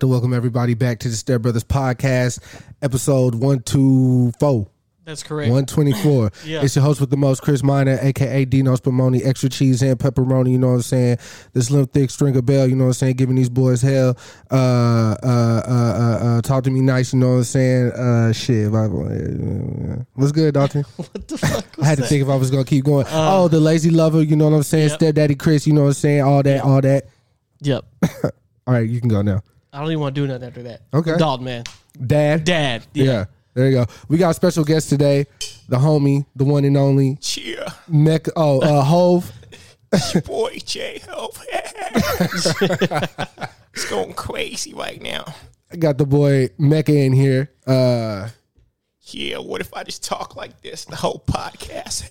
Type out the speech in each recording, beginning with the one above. To welcome everybody back to the Step Brothers podcast, episode 124. That's correct. 124. Yeah. It's your host with the most, Chris Minor, aka Dino Spumoni, extra cheese and pepperoni, you know what I'm saying? The slim thick stringer bell, you know what I'm saying? Giving these boys hell. Talk to me nice, you know what I'm saying? Shit. What's good, Dalton? What the fuck was I had that? To think if I was gonna keep going. The lazy lover, you know what I'm saying? Yep. Stepdaddy Chris, you know what I'm saying? All that. Yep. All right, you can go now. I don't even want to do nothing after that. Okay. Dog, man. Dad. Yeah. There you go. We got a special guest today. The homie, the one and only. Cheer. Mecca. Oh, Hove. Your boy, J-Hove. It's going crazy right now. I got the boy, Mecca, in here. Yeah, what if I just talk like this the whole podcast?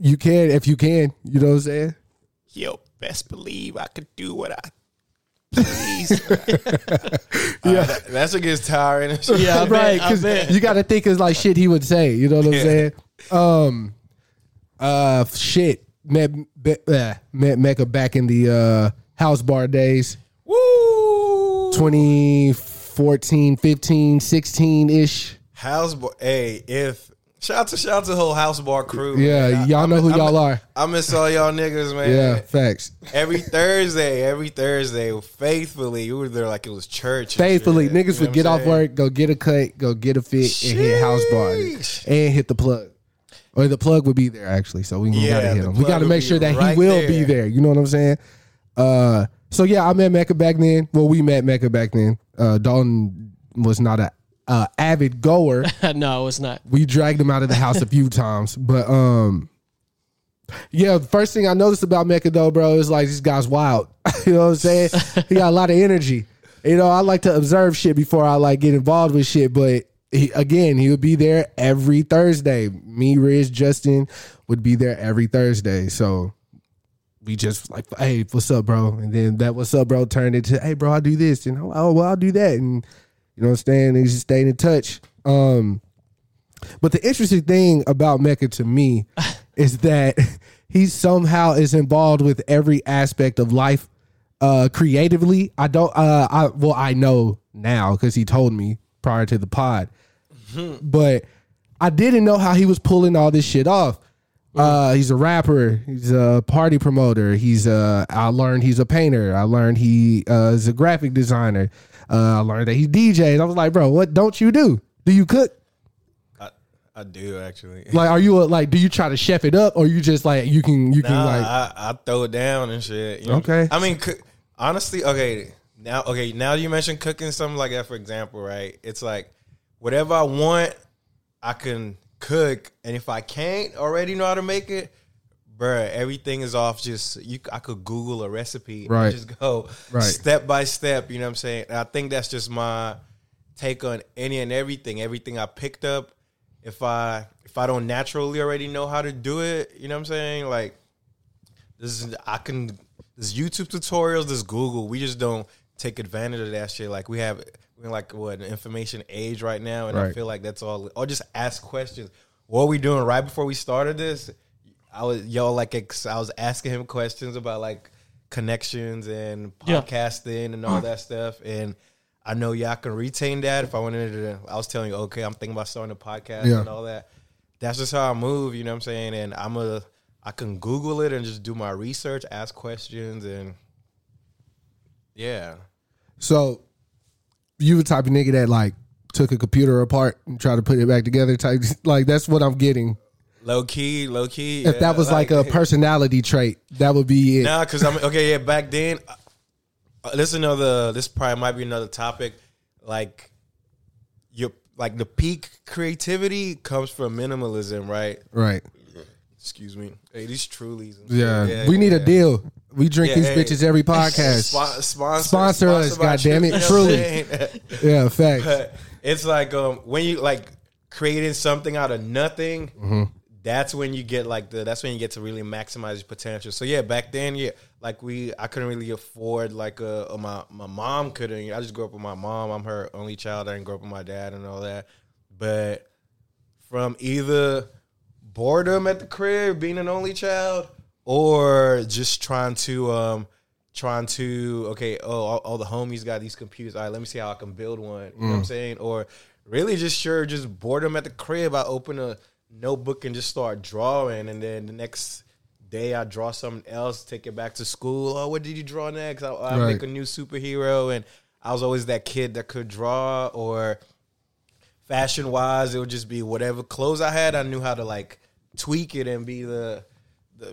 You can, if you can. You know what I'm saying? Yo, best believe I could do what I please. That's what gets tiring. Yeah, right. Because you got to think it's like shit he would say. You know what I'm saying? Shit. Met Mecca back in the House Bar days. Woo! 2014, 15, 16 ish. House Bar. Hey, if. Shout out to the whole House Bar crew. Yeah, man. Y'all know who y'all are. I miss all y'all niggas, man. Yeah, facts. Every Thursday, faithfully, we were there like it was church. Faithfully, shit, niggas would get off work, go get a cut, go get a fit, sheesh, and hit House Bar and hit the plug. Or the plug would be there, actually, so we gotta hit him. We gotta make sure that he will be there. You know what I'm saying? I met Mecca back then. Well, we met Mecca back then. Dalton was not an avid goer. No, it's not. We dragged him out of the house a few times, but the first thing I noticed about Mecca though, bro, is like this guy's wild. You know what I'm saying? He got a lot of energy. You know, I like to observe shit before I like get involved with shit, but he would be there every Thursday. Me, Riz, Justin would be there every Thursday. So we just like, hey, what's up, bro? And then that what's up, bro, turned into, hey, bro, I do this, and I'll do that, and you know what I'm saying? They just stayed in touch. But the interesting thing about Mecca to me is that he somehow is involved with every aspect of life creatively. I know now because he told me prior to the pod. Mm-hmm. But I didn't know how he was pulling all this shit off. He's a rapper. He's a party promoter. I learned he's a painter. I learned he is a graphic designer. I learned that he DJs. I was like, bro, what don't you do? Do you cook? I do, actually. Like, are you do you try to chef it up, or you just like you can? I throw it down and shit. You know? Okay. I mean, Honestly, okay, now you mentioned cooking something like that, for example, right? It's like whatever I want, I can cook, and if I can't already know how to make it, bruh, everything is off. Just I could Google a recipe and just go step by step. You know what I'm saying? And I think that's just my take on any and everything. Everything I picked up, if I don't naturally already know how to do it, you know what I'm saying? Like there's YouTube tutorials, there's Google. We just don't take advantage of that shit. Like we're in like what, an information age right now, and I feel like that's all. Or just ask questions. What are we doing right before we started this? I was asking him questions about like connections and podcasting and all that stuff. And I know y'all can retain that. If I went into I was telling you, okay, I'm thinking about starting a podcast and all that. That's just how I move, you know what I'm saying? And I can Google it and just do my research, ask questions, and yeah. So you the type of nigga that like took a computer apart and tried to put it back together type, like that's what I'm getting. Low key. If that was like a personality trait, that would be it. Nah, because back then, this probably might be another topic. Like, the peak creativity comes from minimalism, right? Right. Excuse me. Hey, these Trulies. Yeah. We need a deal. We drink these bitches every podcast. Sponsor us, goddammit. Truly. Yeah, facts. But it's like when you like creating something out of nothing. Mm-hmm. That's when you get that's when you get to really maximize your potential. So yeah, back then, I couldn't really afford my mom couldn't. I just grew up with my mom. I'm her only child. I didn't grow up with my dad and all that. But from either boredom at the crib, being an only child, or just all the homies got these computers. All right, let me see how I can build one. You know what I'm saying? Or really just boredom at the crib. I open a notebook and just start drawing, and then the next day I draw something else, take it back to school. Oh, what did you draw next? I make a new superhero. And I was always that kid that could draw. Or fashion wise, it would just be whatever clothes I had, I knew how to like tweak it and be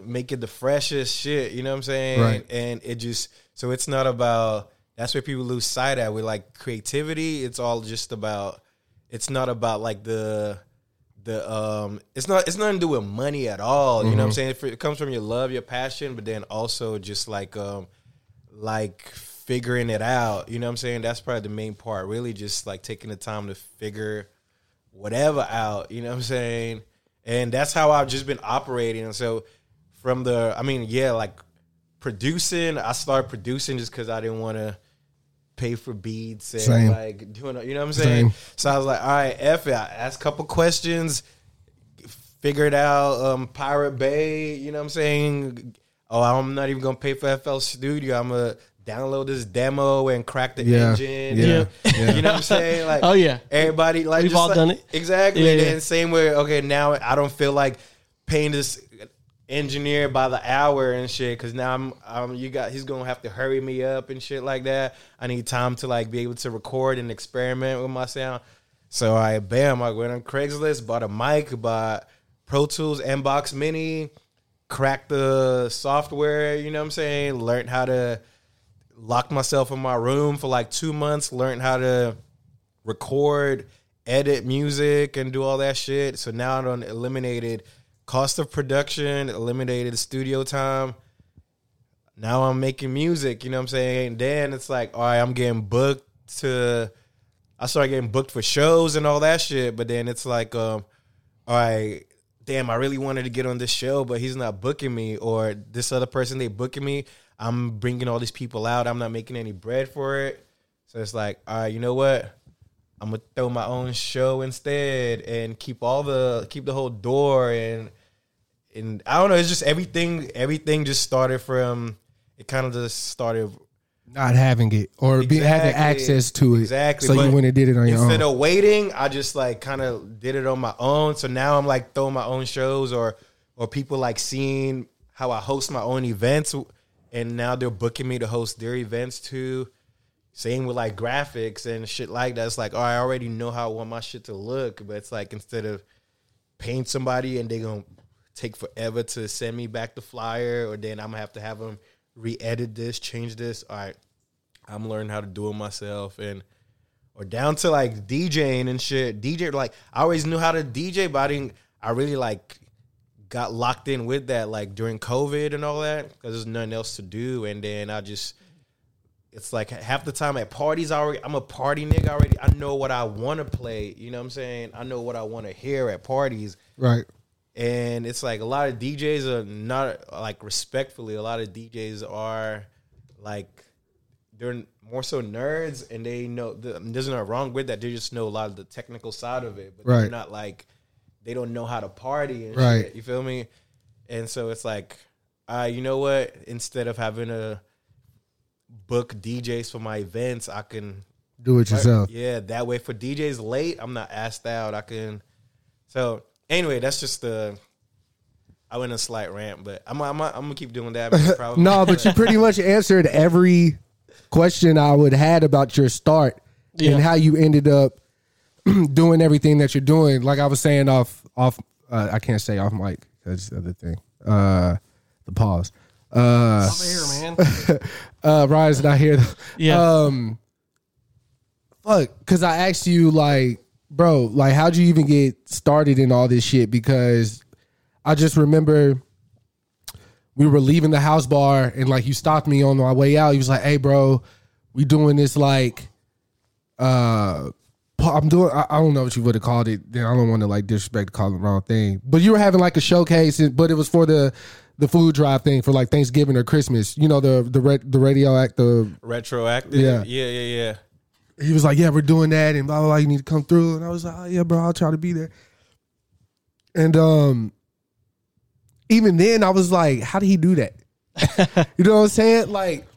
make it the freshest shit, you know what I'm saying? Right. And it just, so it's not about, that's where people lose sight at with like creativity. It's all just about, it's not about like it's nothing to do with money at all. You know what I'm saying? It comes from your love, your passion, but then also just like figuring it out. You know what I'm saying? That's probably the main part. Really, just like taking the time to figure whatever out. You know what I'm saying? And that's how I've just been operating. And so producing, I started producing just because I didn't want to pay for beats and like doing, you know what I'm saying? Same. So I was like, all right, F it. I asked a couple questions, figured out Pirate Bay, you know what I'm saying? Oh, I'm not even gonna pay for FL Studio. I'm gonna download this demo and crack the engine. Yeah. You know what I'm saying? Like, oh yeah, everybody like we've all done it exactly. Yeah, and same way. Okay, now I don't feel like paying this engineer by the hour and shit, because now he's gonna have to hurry me up and shit like that. I need time to like be able to record and experiment with my sound. So I went on Craigslist, bought a mic, bought Pro Tools Mbox Mini, cracked the software, you know what I'm saying? Learned how to lock myself in my room for like 2 months, learned how to record, edit music, and do all that shit. So now I done eliminated cost of production, eliminated studio time. Now I'm making music, you know what I'm saying? And then it's like, all right, I started getting booked for shows and all that shit. But then it's like, all right, damn, I really wanted to get on this show, but he's not booking me. Or this other person, they booking me. I'm bringing all these people out. I'm not making any bread for it. So it's like, all right, you know what? I'm going to throw my own show instead and keep the whole door and I don't know. It's just everything just started from, it kind of just started not having it or having access to it. Exactly. So but you went and did it on your own. Instead of waiting, I just like kind of did it on my own. So now I'm like throwing my own shows or people like seeing how I host my own events, and now they're booking me to host their events too. Same with like graphics and shit like that. It's like, oh, I already know how I want my shit to look, but it's like instead of paying somebody and they gonna take forever to send me back the flyer, or then I'm gonna have to have them re-edit this, change this. All right, I'm learning how to do it myself. And or down to like DJing and shit. DJ, like I always knew how to DJ, but I really like got locked in with that like during COVID and all that because there's nothing else to do. And then I just, it's like half the time at parties, I'm a party nigga already. I know what I want to play. You know what I'm saying? I know what I want to hear at parties. Right. And it's like a lot of DJs are not, like respectfully, a lot of DJs are like, they're more so nerds and they know, there's nothing wrong with that. They just know a lot of the technical side of it. But right. They're not like, they don't know how to party and right. shit. You feel me? And so it's like, you know what? Instead of having a, book DJs for my events, I can do it yourself. Yeah, that way for DJs late, I'm not asked out. I can. So anyway, that's just the. I went on a slight rant, but I'm gonna keep doing that. Probably. No, but you pretty much answered every question I would had about your start and how you ended up doing everything that you're doing. Like I was saying off. I can't say off mic. That's the other thing. The pause. I'm here, man. Ryan's not here. Fuck, because I asked you, like, bro, like, how'd you even get started in all this shit? Because I just remember we were leaving the house bar and, like, you stopped me on my way out. He was like, hey, bro, we doing this, like, I don't know what you would have called it. Then I don't want to, like, disrespect, call the wrong thing. But you were having, like, a showcase, but it was for the food drive thing for like Thanksgiving or Christmas, you know, the retroactive. Yeah. He was like, yeah, we're doing that and blah, blah, blah. You need to come through. And I was like, oh yeah, bro, I'll try to be there. And, even then I was like, how did he do that? You know what I'm saying? Like,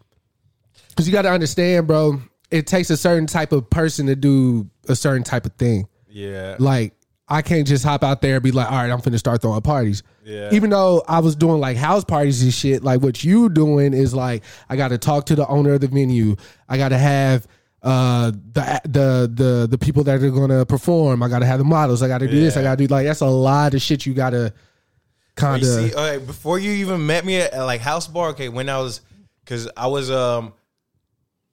cause you got to understand, bro, it takes a certain type of person to do a certain type of thing. Yeah. Like, I can't just hop out there and be like, all right, I'm finna start throwing parties. Yeah. Even though I was doing like house parties and shit, like what you doing is like, I got to talk to the owner of the venue. I got to have the people that are going to perform. I got to have the models. I got to do this. I got to do like, that's a lot of shit you got to kind of. All right, before you even met me at like house bar, okay, when I was, cause I was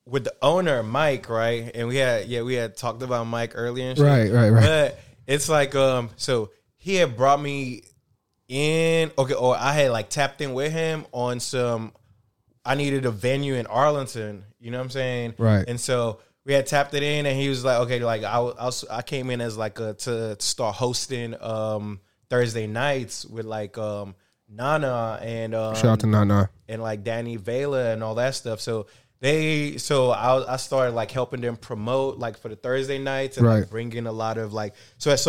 with the owner, Mike, right? And we had talked about Mike earlier and shit. Right. But it's like, so he had brought me in, or I had like tapped in with him on some, I needed a venue in Arlington, you know what I'm saying? Right. And so we had tapped it in and he was like, okay, like I came in as like to start hosting Thursday nights with like Nana and. Shout out to Nana. And like Danny Vela and all that stuff. So I started like helping them promote like for the Thursday nights and like bring in a lot of like, so at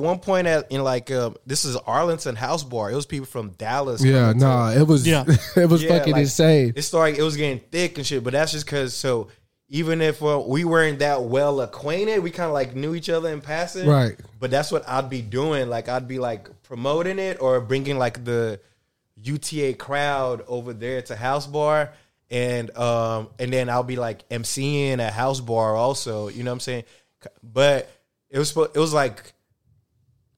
one point in like, this is Arlington House Bar. It was people from Dallas. Yeah. Nah, it was fucking like, insane. It started, it was getting thick and shit, but that's just cause so even if we weren't that well acquainted, we kind of like knew each other in passing. Right. But that's what I'd be doing. Like I'd be like promoting it or bringing like the UTA crowd over there to House Bar. And then I'll be like emceeing a house bar also, you know what I'm saying? But it was like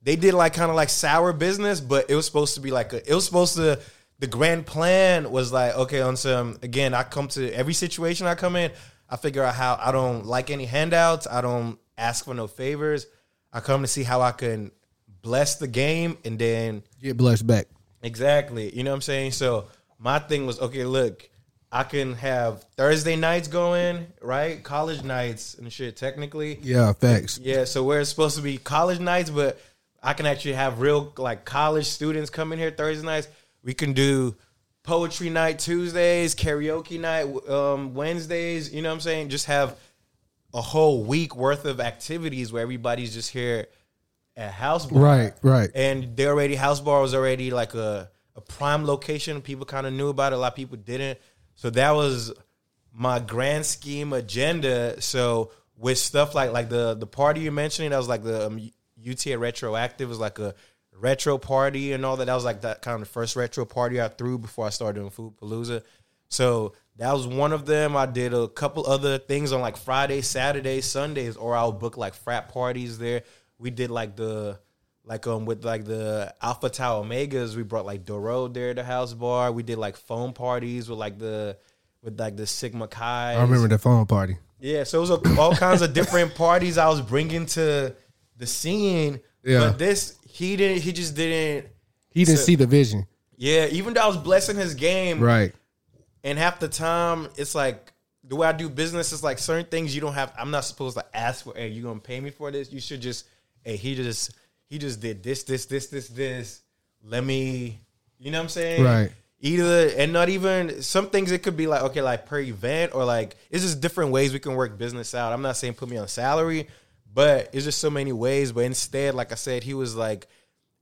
they did like kind of like sour business, but it was supposed to be like the grand plan was like, okay, on some, again, I come to every situation I come in, I figure out how, I don't like any handouts, I don't ask for no favors, I come to see how I can bless the game and then get blessed back. Exactly, you know what I'm saying? So my thing was, okay, look, I can have Thursday nights going, right? College nights and shit, technically. Yeah, facts. Yeah, so where it's supposed to be college nights, but I can actually have real, like, college students come in here Thursday nights. We can do poetry night Tuesdays, karaoke night Wednesdays, you know what I'm saying? Just have a whole week worth of activities where everybody's just here at House Bar. Right. And House Bar was already, like, a prime location. People kind of knew about it. A lot of people didn't. So that was my grand scheme agenda. So with stuff like the party you're mentioning, that was like the UTA retroactive was like a retro party and all that. That was like that kind of first retro party I threw before I started doing Foodpalooza. So that was one of them. I did a couple other things on like Friday, Saturday, Sundays, or I'll book like frat parties there. We did like the Like with like the Alpha Tau Omegas, we brought like Doro there to House Bar. We did like phone parties with like the Sigma Chi. I remember the phone party. Yeah, so it was all kinds of different parties I was bringing to the scene. Yeah. But this he just didn't see the vision. Yeah, even though I was blessing his game. Right. And half the time it's like the way I do business is like certain things you don't have. I'm not supposed to ask for, hey, you gonna pay me for this? You should just, hey, he just did this. Let me, you know what I'm saying? Right. Either, and not even, some things it could be like, okay, like per event or like, it's just different ways we can work business out. I'm not saying put me on salary, but it's just so many ways. But instead, like I said, he was like,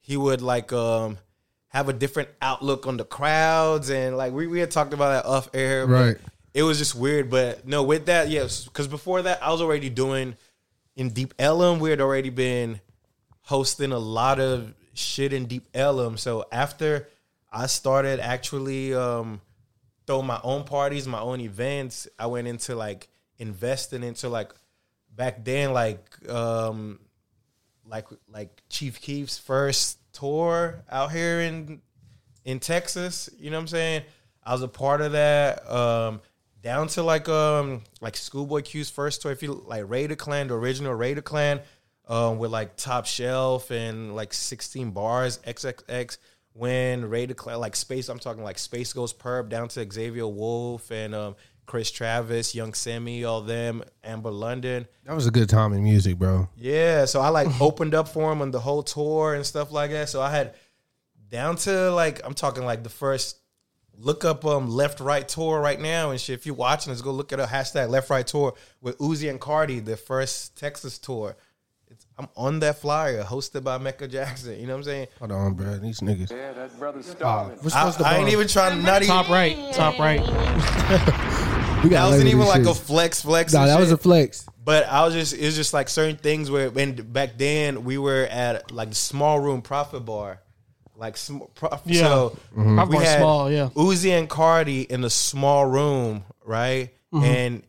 he would like have a different outlook on the crowds. And like, we had talked about that off air. Right. It was just weird. But no, with that, yes. Because before that, I was already doing, in Deep Ellum, we had already been hosting a lot of shit in Deep Ellum. So after I started actually throwing my own parties, my own events, I went into like investing into like back then like Chief Keef's first tour out here in Texas. You know what I'm saying? I was a part of that. Down to like Schoolboy Q's first tour. If you like Raider Clan, the original Raider Clan. With like Top Shelf and like 16 Bars, XXX, when Raider Clan, like Space, I'm talking like Space Goes Perp, down to Xavier Wolf and Chris Travis, Young Sammy, all them, Amber London. That was a good time in music, bro. Yeah, so I like opened up for him on the whole tour and stuff like that. So I had down to like, I'm talking like the first, look up Left Right Tour right now and shit. If you're watching us, go look at a hashtag Left Right Tour with Uzi and Cardi, the first Texas tour. I'm on that flyer, hosted by Mecca Jackson. You know what I'm saying? Hold on, bro. These niggas. Yeah, that brother's starving. I ain't even trying to not even. Top right. That wasn't even like shit. A flex. Nah, that was a flex. But I was just, it's just like certain things where, and back then we were at like the small room Profit Bar. Like, yeah. So mm-hmm. we had small, yeah. Uzi and Cardi in the small room, right? Mm-hmm. And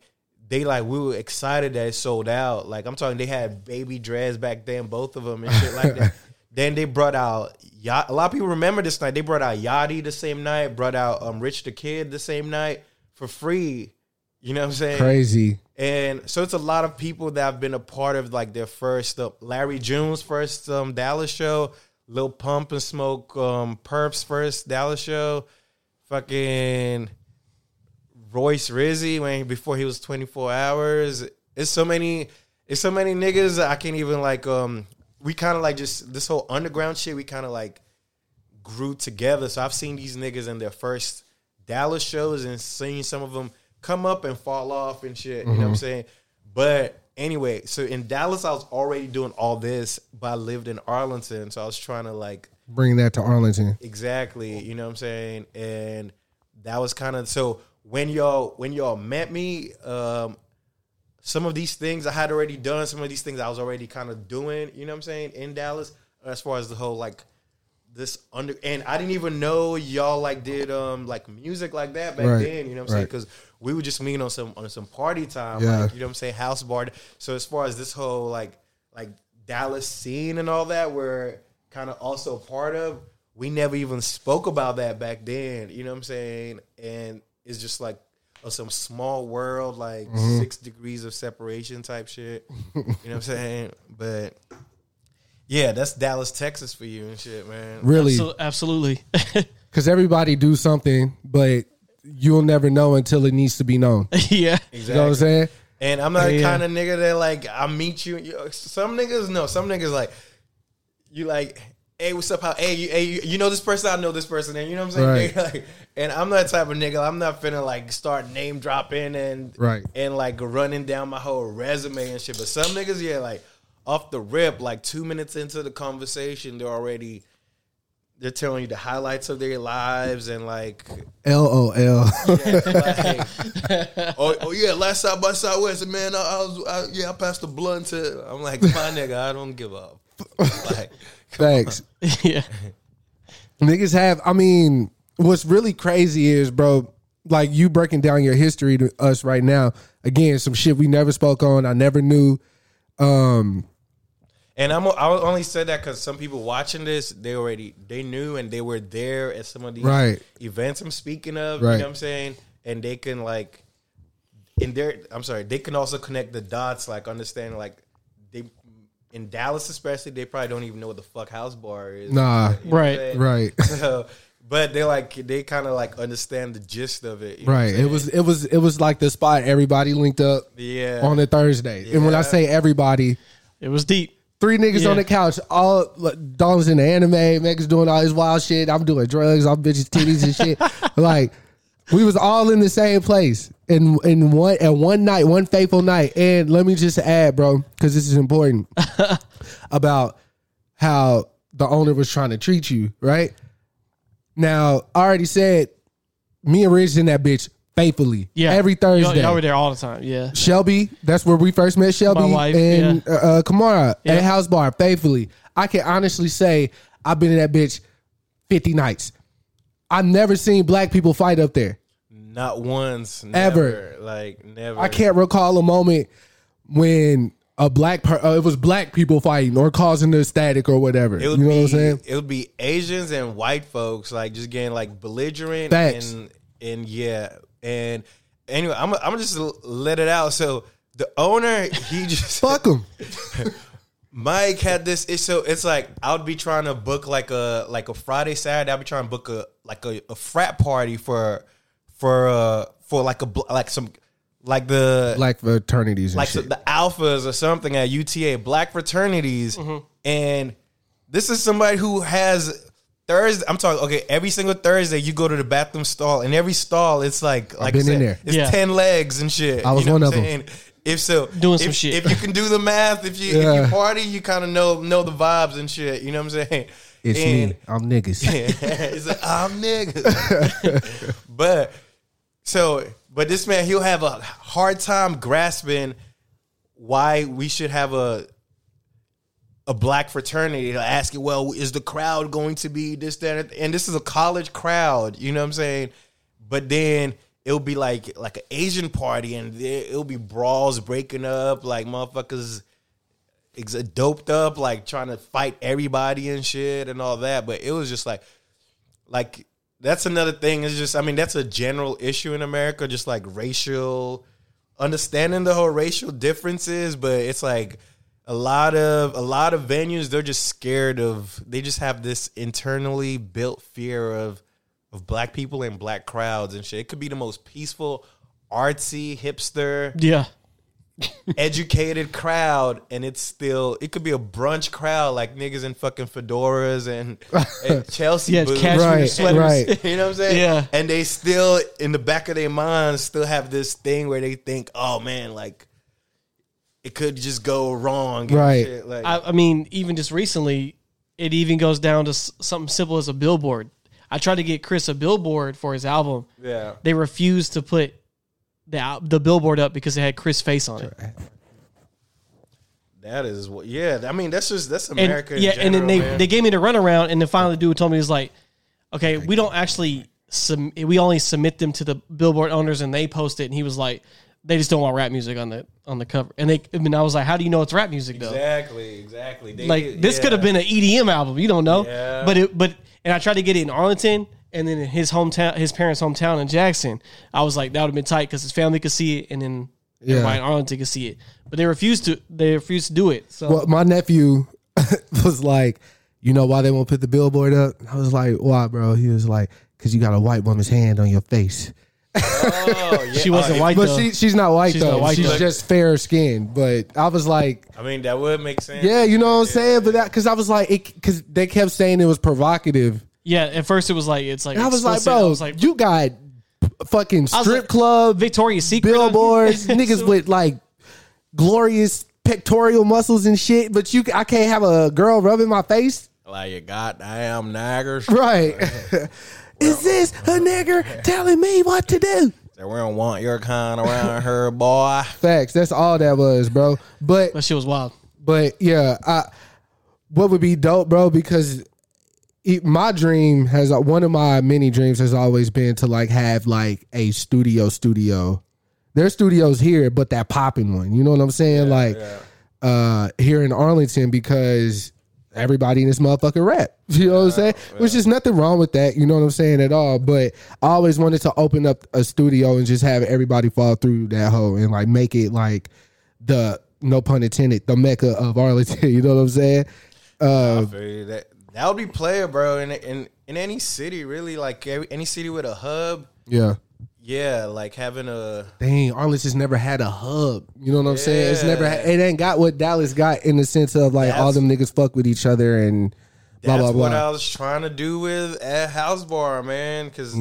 they like, we were excited that it sold out. Like, I'm talking, they had baby dreads back then, both of them and shit like that. Then they brought out, a lot of people remember this night. They brought out Yachty the same night, brought out Rich the Kid the same night for free. You know what I'm saying? Crazy. And so it's a lot of people that have been a part of like their first, Larry June's first Dallas show, Lil Pump and Smoke Perp's first Dallas show, fucking Royce Rizzy when before he was 24 hours. It's so many niggas I can't even like we kind of like just this whole underground shit we kind of like grew together. So I've seen these niggas in their first Dallas shows and seen some of them come up and fall off and shit. Mm-hmm. You know what I'm saying? But anyway, so in Dallas I was already doing all this, but I lived in Arlington, so I was trying to like bring that to Arlington. Exactly. You know what I'm saying? And that was kind of so. When y'all met me, some of these things I had already done, some of these things I was already kind of doing, you know what I'm saying, in Dallas, as far as the whole, like, this under, and I didn't even know y'all, like, did, like, music like that back right. then, you know what I'm right. saying, because we would just meet on some party time, yeah. like, you know what I'm saying, House Bar, so as far as this whole, like Dallas scene and all that, we're kind of also part of, we never even spoke about that back then, you know what I'm saying, and it's just like some small world, like mm-hmm. 6 degrees of separation type shit. You know what I'm saying? But yeah, that's Dallas, Texas for you and shit, man. Really? Absolutely. Because everybody do something, but you'll never know until it needs to be known. Yeah. Exactly. You know what I'm saying? And I'm not the kind of nigga that like, I meet you. Some niggas, no. Some niggas like, you like... Hey, what's up? Hey, you know this person? I know this person. And you know what I'm saying? Right. Like, and I'm that type of nigga. I'm not finna like start name dropping and right. and like running down my whole resume and shit. But some niggas, yeah, like off the rip, like 2 minutes into the conversation, they're telling you the highlights of their lives and like LOL. Yeah, like, oh yeah, last time by Southwest, man, I passed the blunt to. I'm like, my nigga, I don't give up. Like, thanks. Yeah. Niggas have, I mean, what's really crazy is, bro, like you breaking down your history to us right now. Again, some shit we never spoke on. I never knew. And I only said that because some people watching this, they knew and they were there at some of these events I'm speaking of. You know what I'm saying? And they can like, they can also connect the dots, like understand, like they in Dallas especially, they probably don't even know what the fuck House Bar is. So, but they like they kind of like understand the gist of it. It was like the spot everybody linked up. On a Thursday, and when I say everybody, it was deep. Three niggas on the couch, all like, Dom's in the anime, Meg's doing all his wild shit, I'm doing drugs, I'm bitches titties and shit. Like we was all in the same place in one fateful night. And let me just add, bro, because this is important about how the owner was trying to treat you, right? Now, I already said me and Rich in that bitch faithfully. Yeah. Every Thursday. Y'all were there all the time. Yeah. Shelby, that's where we first met Shelby. My wife, and Kamara at House Bar faithfully. I can honestly say I've been in that bitch 50 nights. I've never seen black people fight up there. Not once. Never. Ever. Like never. I can't recall a moment when a black it was black people fighting or causing the static or whatever. You know what I'm saying? It would be Asians and white folks like just getting like belligerent. Facts. And anyway, I'm just let it out. So the owner, he just fuck him. Mike had this issue. So it's like I would be trying to book like a Friday, Saturday. I'd be trying to book a frat party for fraternities, and like shit. The alphas or something at UTA, black fraternities, and this is somebody who has. Thursday, I'm talking. Okay, every single Thursday you go to the bathroom stall, and every stall it's like I said, in there. It's 10 legs and shit. I was one of them. Doing some shit. If you can do the math, if you party, you kind of know the vibes and shit. You know what I'm saying? It's me. I'm niggas. It's like, I'm niggas. but this man, he'll have a hard time grasping why we should have a black fraternity. They'll ask you, well, is the crowd going to be this, that? And this is a college crowd, you know what I'm saying? But then it'll be like an Asian party, and it'll be brawls breaking up, like motherfuckers doped up, like trying to fight everybody and shit and all that. But it was just like that's another thing. It's just, I mean, that's a general issue in America, just like racial, understanding the whole racial differences. But it's like, a lot of venues, they're just scared of. They just have this internally built fear of black people and black crowds and shit. It could be the most peaceful, artsy, hipster, educated crowd, and it could be a brunch crowd, like niggas in fucking fedoras and Chelsea boots, cashmere sweaters. You know what I'm saying? Yeah. And they still, in the back of their minds, still have this thing where they think, oh man, like, it could just go wrong. Right. Shit. Like, I mean, even just recently, it even goes down to something simple as a billboard. I tried to get Chris a billboard for his album. Yeah. They refused to put the billboard up because it had Chris' face on it. That is what, I mean, that's America. And, in general, and then they gave me the runaround, and then finally the dude told me, he was like, okay, we don't actually, we only submit them to the billboard owners and they post it. And he was like, they just don't want rap music on the cover. And I was like, how do you know it's rap music though? Exactly. This could have been an EDM album. You don't know. Yeah. But I tried to get it in Arlington, and then in his parents' hometown in Jackson. I was like, that would have been tight because his family could see it, and then everybody in Arlington could see it. But they refused to. They refused to do it. So my nephew was like, you know why they won't put the billboard up? I was like, why, bro? He was like, because you got a white woman's hand on your face. Oh, yeah. She wasn't white, but she's not white though. She's just fair skinned. But I was like, I mean, that would make sense. Yeah, you know what I'm saying. But that, because I was like, because they kept saying it was provocative. Yeah, at first it was like and I was like, bro, you got fucking strip club, Victoria's Secret billboards, niggas with like glorious pectoral muscles and shit. But I can't have a girl rubbing my face like you goddamn niggers, right? Is this a nigger telling me what to do? That we don't want your kind around her, boy. Facts. That's all that was, bro. But she was wild. But yeah, what would be dope, bro? Because my dream has one of my many dreams has always been to like have like a studio. There's studios here, but that popping one. You know what I'm saying? Yeah, like here in Arlington because everybody in this motherfucker rap. You know what I'm saying? Yeah. Which is nothing wrong with that. You know what I'm saying at all. But I always wanted to open up a studio and just have everybody fall through that hole and like make it like the, no pun intended, the Mecca of Arlington. You know what I'm saying? That would be player, bro. In any city, really, like any city with a hub. Yeah. Yeah, like having a... Dang, Arlington's never had a hub. You know what I'm saying? It's never... It ain't got what Dallas got in the sense of, like, all them niggas fuck with each other and blah, blah, blah. That's what I was trying to do with at House Bar, man. Because,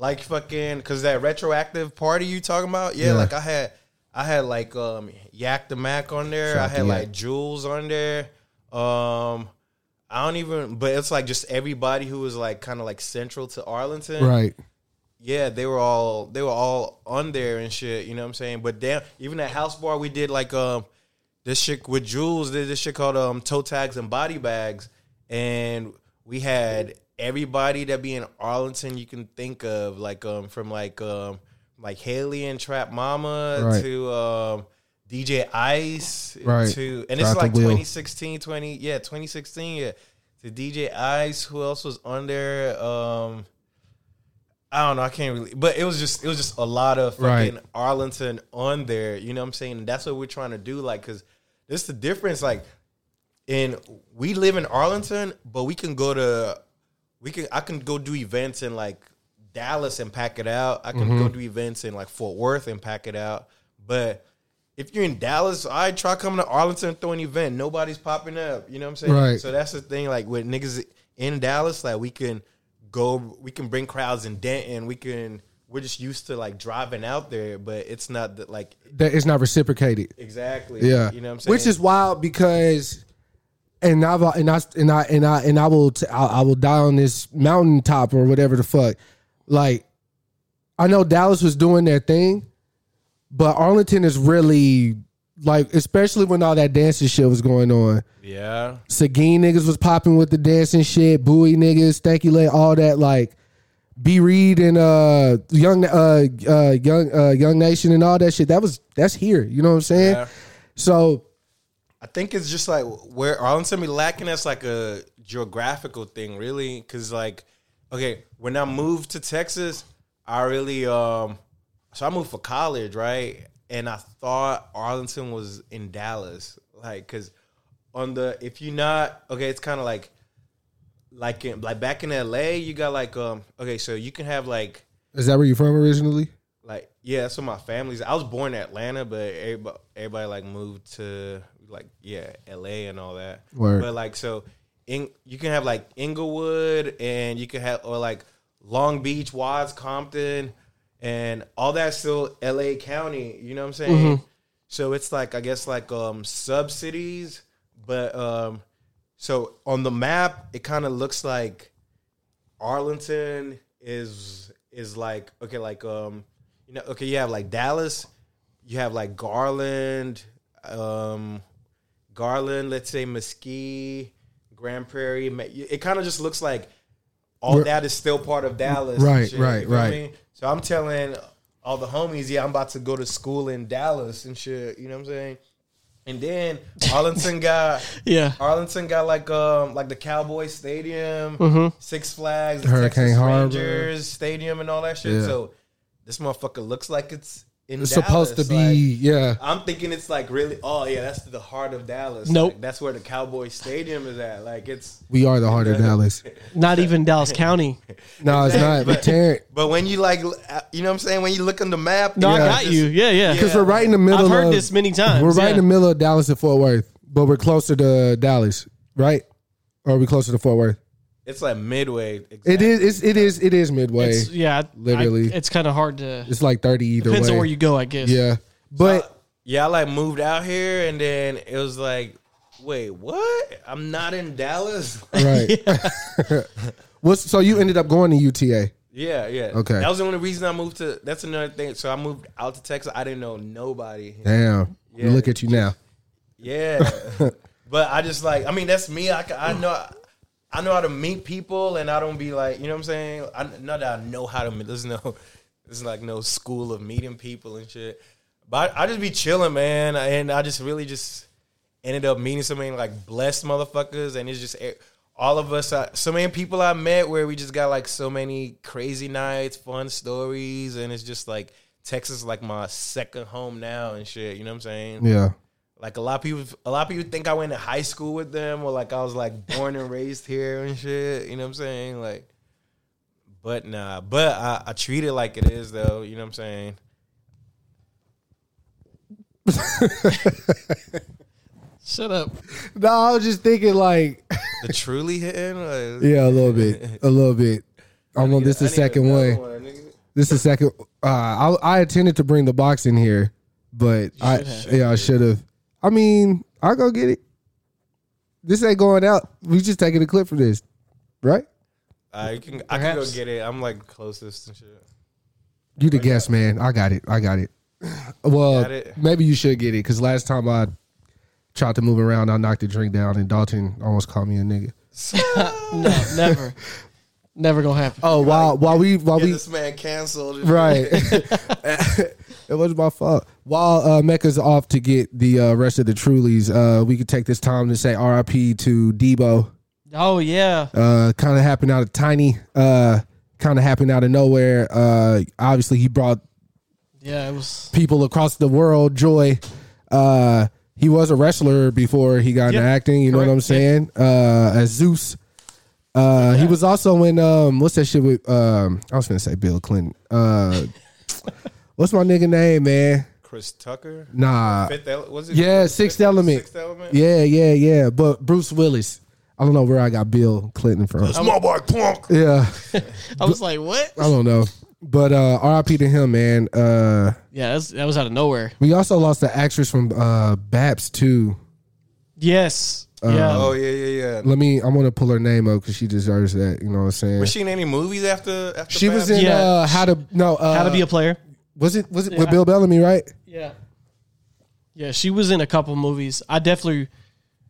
like fucking... Because that retroactive party you talking about? Yeah, like, I had like, Yak the Mac on there. Shout I had, like, Jules on there. I don't even... But it's, like, just everybody who was, like, kind of, like, central to Arlington. Right. Yeah, they were all on there and shit, you know what I'm saying? But damn, even at House Bar, we did like this shit with Jules, did this shit called toe tags and body bags. And we had everybody that be in Arlington you can think of, like from like Haley and Trap Mama to DJ Ice to, and it's like 2016, yeah, to DJ Ice. Who else was on there? I don't know, I can't really, but it was just a lot of fucking Arlington on there, you know what I'm saying? And that's what we're trying to do, like, because this is the difference, like, and we live in Arlington, but I can go do events in, like, Dallas and pack it out. I can go do events in, like, Fort Worth and pack it out. But if you're in Dallas, I try coming to Arlington and throw an event. Nobody's popping up, you know what I'm saying? Right. So that's the thing, like, with niggas in Dallas, like, we can bring crowds in Denton. We're just used to like driving out there, but it's not that like that. It's not reciprocated. Exactly. Yeah. You know what I'm saying? Which is wild because, I will die on this mountaintop or whatever the fuck. Like, I know Dallas was doing their thing, but Arlington is really like, especially when all that dancing shit was going on. Yeah. Seguin niggas was popping with the dancing shit. Bowie niggas, Stanky Lay, all that. Like, B. Reed and Young Nation and all that shit. That's here. You know what I'm saying? Yeah. So, I think it's just like where Arlington be lacking. That's like a geographical thing, really. Because like, okay, when I moved to Texas, I really so I moved for college, right? And I thought Arlington was in Dallas, like, because if you're not, okay, it's kind of like back in LA, you got like, okay, so you can have like, is that where you're from originally? Like, yeah, that's where my family's. I was born in Atlanta, but everybody like moved to like, yeah, LA and all that. Word. But like, so you can have like Inglewood, and you can have or like Long Beach, Watts, Compton. And all that's still LA County, you know what I'm saying? Mm-hmm. So it's like, I guess, like sub cities, but so on the map, it kind of looks like Arlington is like, okay, like, you know, okay, you have like Dallas, you have like Garland, let's say Mesquite, Grand Prairie. It kind of just looks like all that is still part of Dallas. Right, and shit, right, you know what I mean? So I'm telling all the homies, yeah, I'm about to go to school in Dallas and shit. You know what I'm saying? And then Arlington got like the Cowboys Stadium, Six Flags, the Hurricane Texas Rangers Stadium, and all that shit. Yeah. So this motherfucker looks like it's in Dallas. It's supposed to be, like, yeah. I'm thinking it's like really, oh yeah, that's the heart of Dallas. Nope, like, that's where the Cowboys Stadium is at. Like we are the heart of Dallas. Not even Dallas County. No, it's not. But when you like, you know what I'm saying? When you look on the map, no, I got you. Yeah. Because we're right in the middle. I've heard this many times. We're right in the middle of Dallas and Fort Worth, but we're closer to Dallas, right? Or are we closer to Fort Worth? It's like midway. Exactly. It is midway. It's, yeah, literally. It's kind of hard to. It's like 30 either way. Depends on where you go, I guess. Yeah, but I like moved out here, and then it was like, wait, what? I'm not in Dallas, right? So you ended up going to UTA? Yeah. Okay, that was the only reason I moved to. That's another thing. So I moved out to Texas. I didn't know nobody. Damn, yeah. Look at you now. Yeah, but I just like. I mean, that's me. I know how to meet people, and I don't be like, you know what I'm saying? Not that I know how to meet. There's like no school of meeting people and shit. But I just be chilling, man, and I just really just ended up meeting so many, like, blessed motherfuckers, and it's just all of us, so many people I met where we just got, like, so many crazy nights, fun stories, and it's just, like, Texas is, like, my second home now and shit, you know what I'm saying? Yeah. Like, a lot of people think I went to high school with them or, like, I was, like, born and raised here and shit, you know what I'm saying? Like, but nah, but I treat it like it is, though, you know what I'm saying? Shut up. No, I was just thinking, like... The truly hitting? Like, yeah, a little bit. I'm on this the second one. This is the second... I intended to bring the box in here, but I should have. I mean, I'll go get it. This ain't going out. We just taking a clip from this, right? I can go get it. I'm like closest and shit. You the guest, man. I got it. Well, maybe you should get it, because last time I tried to move around, I knocked the drink down, and Dalton almost called me a nigga. No, never. Never gonna happen. Oh, while this man canceled. Right. It was my fault. While Mecca's off to get the rest of the Trulies, we could take this time to say RIP to Debo. Oh, yeah. Kind of happened out of tiny. Kind of happened out of nowhere. Obviously, he brought it was people across the world joy. He was a wrestler before he got into acting. You know what I'm saying? As Zeus. He was also in what's that shit with I was gonna say Bill Clinton. What's my nigga name, man? Chris Tucker? Nah. Sixth Element. Sixth Element. Yeah. But Bruce Willis. I don't know where I got Bill Clinton from. That's my boy Punk. Yeah. I was like, what? I don't know. But RIP to him, man. That was out of nowhere. We also lost the actress from Babs too. Yes. Yeah. I want to pull her name up because she deserves that. You know what I'm saying? Was she in any movies after she was in How to Be a Player? Was it with Bill Bellamy, right? Yeah. Yeah, she was in a couple movies. I definitely.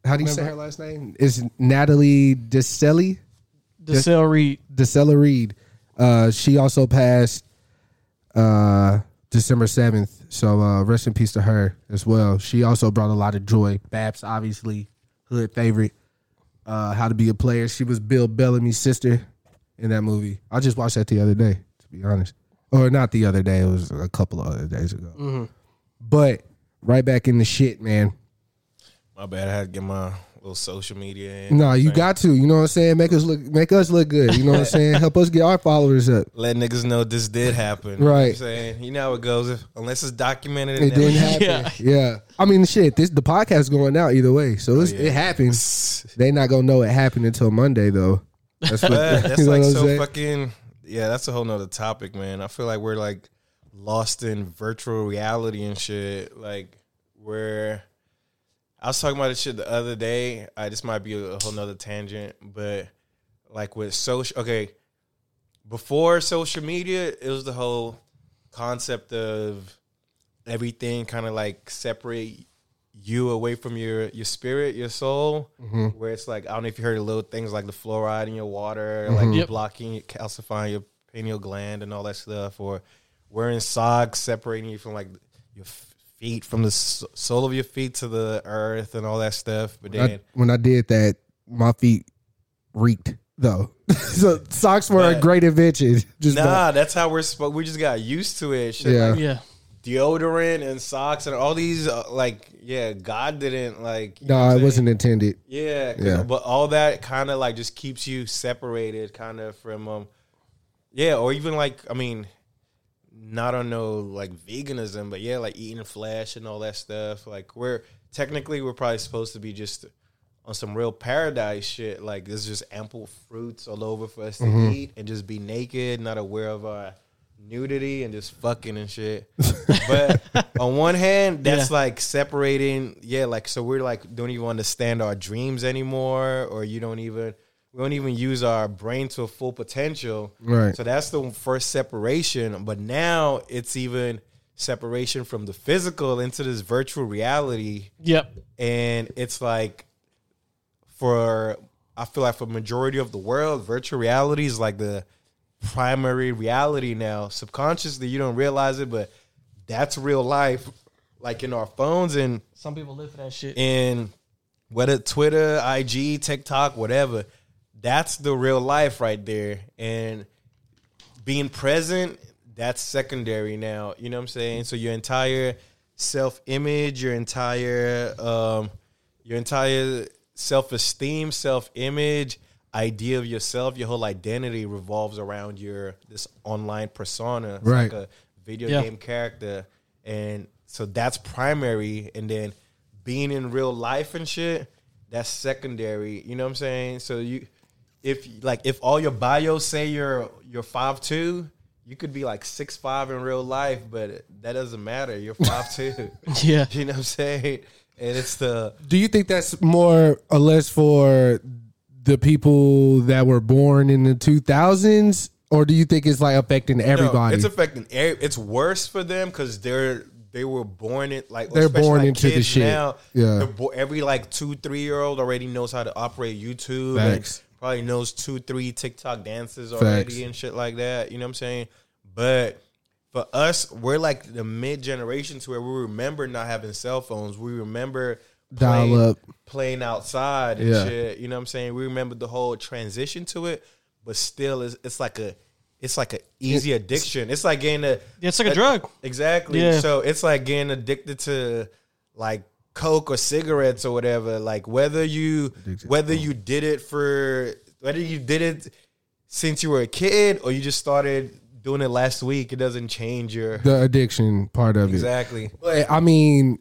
How do you say her last name? It's Natalie Desselle. Desselle Reed. She also passed December 7th. So rest in peace to her as well. She also brought a lot of joy. Babs, obviously. Hood favorite, How to Be a Player. She was Bill Bellamy's sister in that movie. I just watched that the other day, to be honest. Or not the other day. It was a couple of other days ago. Mm-hmm. But right back in the shit, man. My bad. I had to get my little social media in. No, you got to. You know what I'm saying? Make us look good. You know what I'm saying? Help us get our followers up. Let niggas know this did happen. Right. You know what I'm saying? You know how it goes. Unless it's documented. It didn't happen. Yeah. I mean, shit, the podcast's going out either way. So it happens. They not going to know it happened until Monday, though. That's, that's like so saying? Fucking... Yeah, that's a whole nother topic, man. I feel like we're, like, lost in virtual reality and shit. Like, we're... I was talking about this shit the other day. This might be a whole nother tangent, but like with social... Okay, before social media, it was the whole concept of everything kind of like separate you away from your spirit, your soul, mm-hmm. where it's like, I don't know if you heard of little things like the fluoride in your water, mm-hmm. like blocking, calcifying your pineal gland and all that stuff, or wearing socks, separating you from like your feet from the sole of your feet to the earth and all that stuff. But when I did that, my feet reeked though. So socks were a great invention. Just that's how we just got used to it. Shit. Yeah. Like, yeah. Deodorant and socks and all these God didn't like. No, it wasn't intended. Yeah. But all that kind of like just keeps you separated kind of from or even like, I mean, not on no like veganism, but yeah, like eating flesh and all that stuff. Like we're probably supposed to be just on some real paradise shit. Like there's just ample fruits all over for us mm-hmm. to eat and just be naked, not aware of our nudity and just fucking and shit. But on one hand, that's like separating. Yeah, like so we're like don't even understand our dreams anymore, or we don't even use our brain to a full potential. Right. So that's the first separation. But now it's even separation from the physical into this virtual reality. Yep. And it's like I feel like for the majority of the world, virtual reality is like the primary reality now. Subconsciously, you don't realize it, but that's real life. like in our phones, and some people live for that shit. And whether Twitter, IG, TikTok, whatever, that's the real life right there. And being present, that's secondary now. You know what I'm saying? So your entire self-image, your entire self-esteem, self-image, idea of yourself, your whole identity revolves around this online persona. It's right. Like a video game character. And so that's primary. And then being in real life and shit, that's secondary. You know what I'm saying? So if all your bios say you're 5'2", you could be like 6'5" in real life, but that doesn't matter. You're 5'2". Yeah. You know what I'm saying? And it's the... Do you think that's more or less for the people that were born in the 2000s, or do you think it's like affecting everybody? No, it's affecting. It's worse for them because they were born in like they're born like into the shit. Now, yeah, every like 2-3 year old already knows how to operate YouTube. Facts. And probably knows 2-3 TikTok dances already. Facts. And shit like that. You know what I'm saying? But for us, we're like the mid generation to where we remember not having cell phones. We remember dial up, playing outside and shit. You know what I'm saying? We remember the whole transition to it, but still, it's like an easy addiction. It's like getting a drug. Exactly. Yeah. So it's like getting addicted to like coke or cigarettes or whatever. Like whether you did it since you were a kid or you just started doing it last week, it doesn't change the addiction part of it. Exactly. But I mean,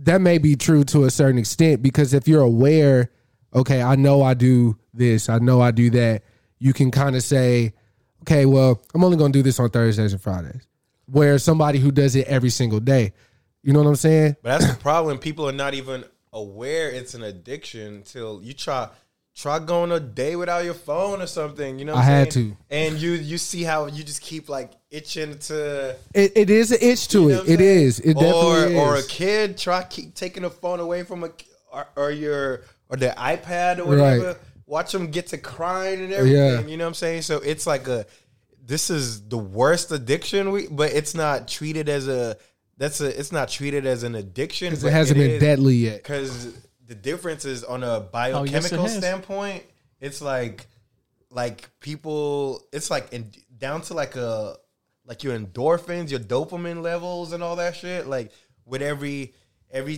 that may be true to a certain extent, because if you're aware, okay, I know I do this, I know I do that, you can kind of say, okay, well, I'm only going to do this on Thursdays and Fridays, where somebody who does it every single day, you know what I'm saying? But that's the problem. People are not even aware it's an addiction until you try going a day without your phone or something, you know what I'm saying? I had to. And you see how you just keep like itching to it is an itch to it. It is. It definitely is. Or a kid keep taking the phone away from or their iPad or whatever. Right. Watch them get to crying and everything. Yeah. You know what I'm saying? So it's like this is the worst addiction. But it's not treated as it's not treated as an addiction because it hasn't been deadly yet. Because the difference is on a biochemical standpoint. It's like people. It's like down to like your endorphins, your dopamine levels, and all that shit. Like with every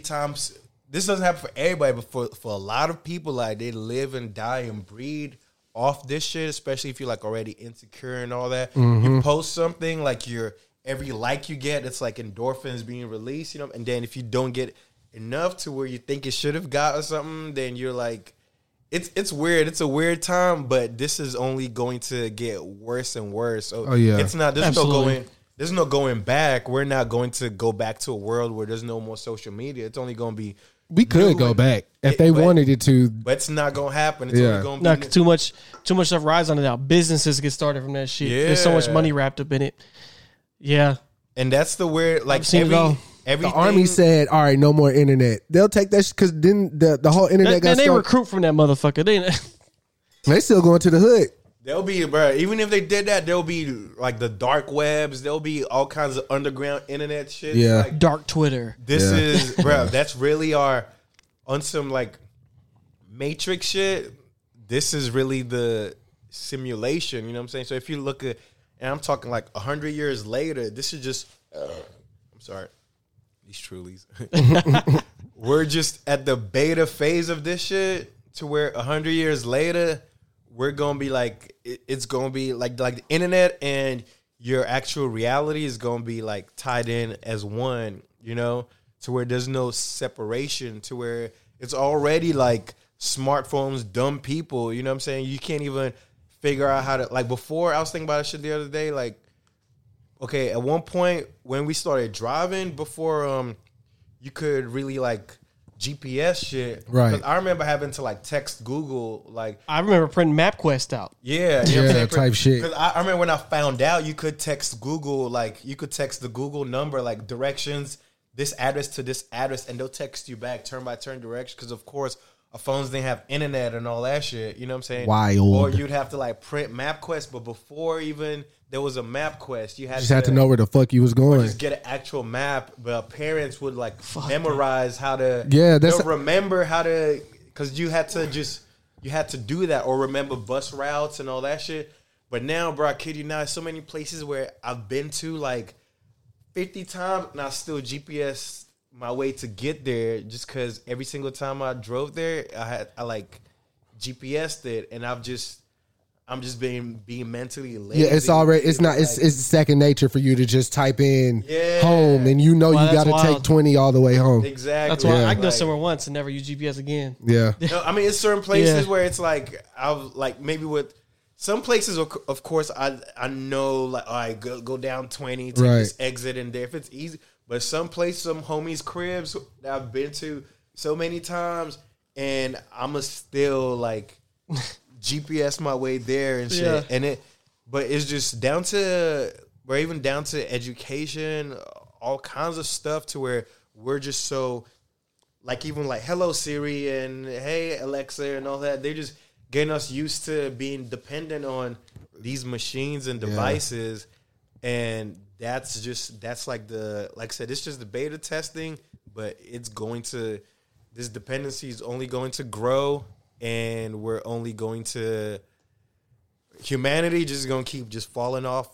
time, this doesn't happen for everybody, but for a lot of people, like they live and die and breed off this shit. Especially if you're like already insecure and all that. Mm-hmm. You post something, like every like you get, it's like endorphins being released, you know. And then if you don't get enough to where you think it should have got or something, then you're like, it's weird. It's a weird time, but this is only going to get worse and worse. So it's not. There's no going. There's no going back. We're not going to go back to a world where there's no more social media. It's only going to be. We could go back if they wanted it to, but it's not going to happen. It's only going to be too much stuff rides on it now. Businesses get started from that shit. Yeah. There's so much money wrapped up in it. Yeah, and that's the weird. Like everything. The army said, all right, no more internet. They'll take that because then the whole internet got started. They recruit from that motherfucker. They still going to the hood. They'll be, bro, even if they did that, there'll be like the dark webs. There'll be all kinds of underground internet shit. Yeah. Like, dark Twitter. This is, bro, that's really on some like Matrix shit. This is really the simulation. You know what I'm saying? So if you look at, and I'm talking like 100 years later, this is just, I'm sorry. These Trulies. We're just at the beta phase of this shit to where 100 years later, we're going to be like, it's going to be like the internet and your actual reality is going to be like tied in as one, you know, to where there's no separation, to where it's already like smartphones, dumb people, you know what I'm saying? You can't even figure out how to, like before, I was thinking about this shit the other day, like, okay, at one point when we started driving, before you could really like GPS shit. Right. 'Cause I remember having to like text Google. Like I remember printing MapQuest out. Yeah. You know what I'm saying? Type shit. Because I remember when I found out you could text Google, like you could text the Google number, like directions, this address to this address, and they'll text you back turn by turn direction. Because of course our phones didn't have internet and all that shit. You know what I'm saying? Wild. Or you'd have to like print MapQuest. But before even there was a map quest. You just had to know where the fuck you was going. Just get an actual map. But parents would like memorize how to. Yeah, that's remember how to, because you had to do that or remember bus routes and all that shit. But now, bro, I kid you not, so many places where I've been to like 50 times and I still GPS my way to get there just because every single time I drove there, I GPS'd it and I'm just being mentally lazy. Yeah, it's already it's second nature for you to just type in home and you got to take 20 all the way home. Exactly. That's why I can go somewhere once and never use GPS again. Yeah. No, I mean it's certain places where it's like I've like maybe with some places of course I know like all right go down 20 to this exit in there if it's easy, but some place some homies cribs that I've been to so many times and I'ma still like GPS my way there and shit, and but it's just down to, or even down to education, all kinds of stuff to where we're just so, like even like hello Siri and hey Alexa and all that, they're just getting us used to being dependent on these machines and devices, and that's like the, like I said, it's just the beta testing, but it's going to. This dependency is only going to grow, and we're only going to, humanity just going to keep just falling off,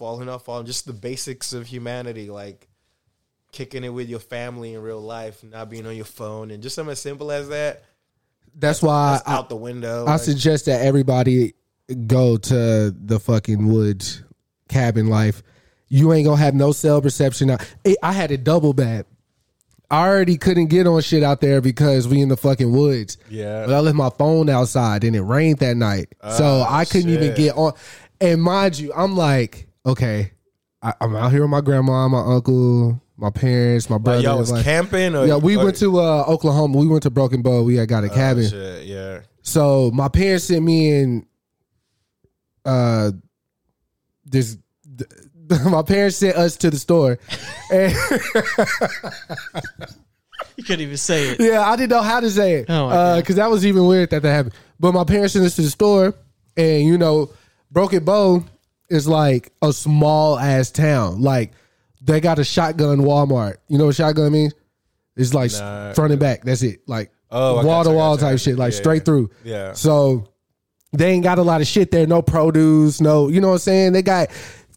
just the basics of humanity, like kicking it with your family in real life, not being on your phone, and just something as simple as that. That's why that's out the window. I suggest that everybody go to the fucking woods cabin life. You ain't going to have no cell reception. I had a double bad. I already couldn't get on shit out there because we in the fucking woods. Yeah. But I left my phone outside and it rained that night. So I couldn't even get on. And mind you, I'm like, okay, I'm out here with my grandma, my uncle, my parents, my brother. Y'all was like, camping? Or, yeah, we went to Oklahoma. We went to Broken Bow. We had got a cabin. Shit, yeah. So my parents sent me in this... My parents sent us to the store. And you couldn't even say it. Yeah, I didn't know how to say it. Oh, because that was even weird that happened. But my parents sent us to the store, and you know, Broken Bow is like a small ass town. Like they got a shotgun Walmart. You know what shotgun means? It's like front and back. That's it. Like wall to wall type shit. Like straight through. Yeah. So they ain't got a lot of shit there. No produce. No, you know what I'm saying? They got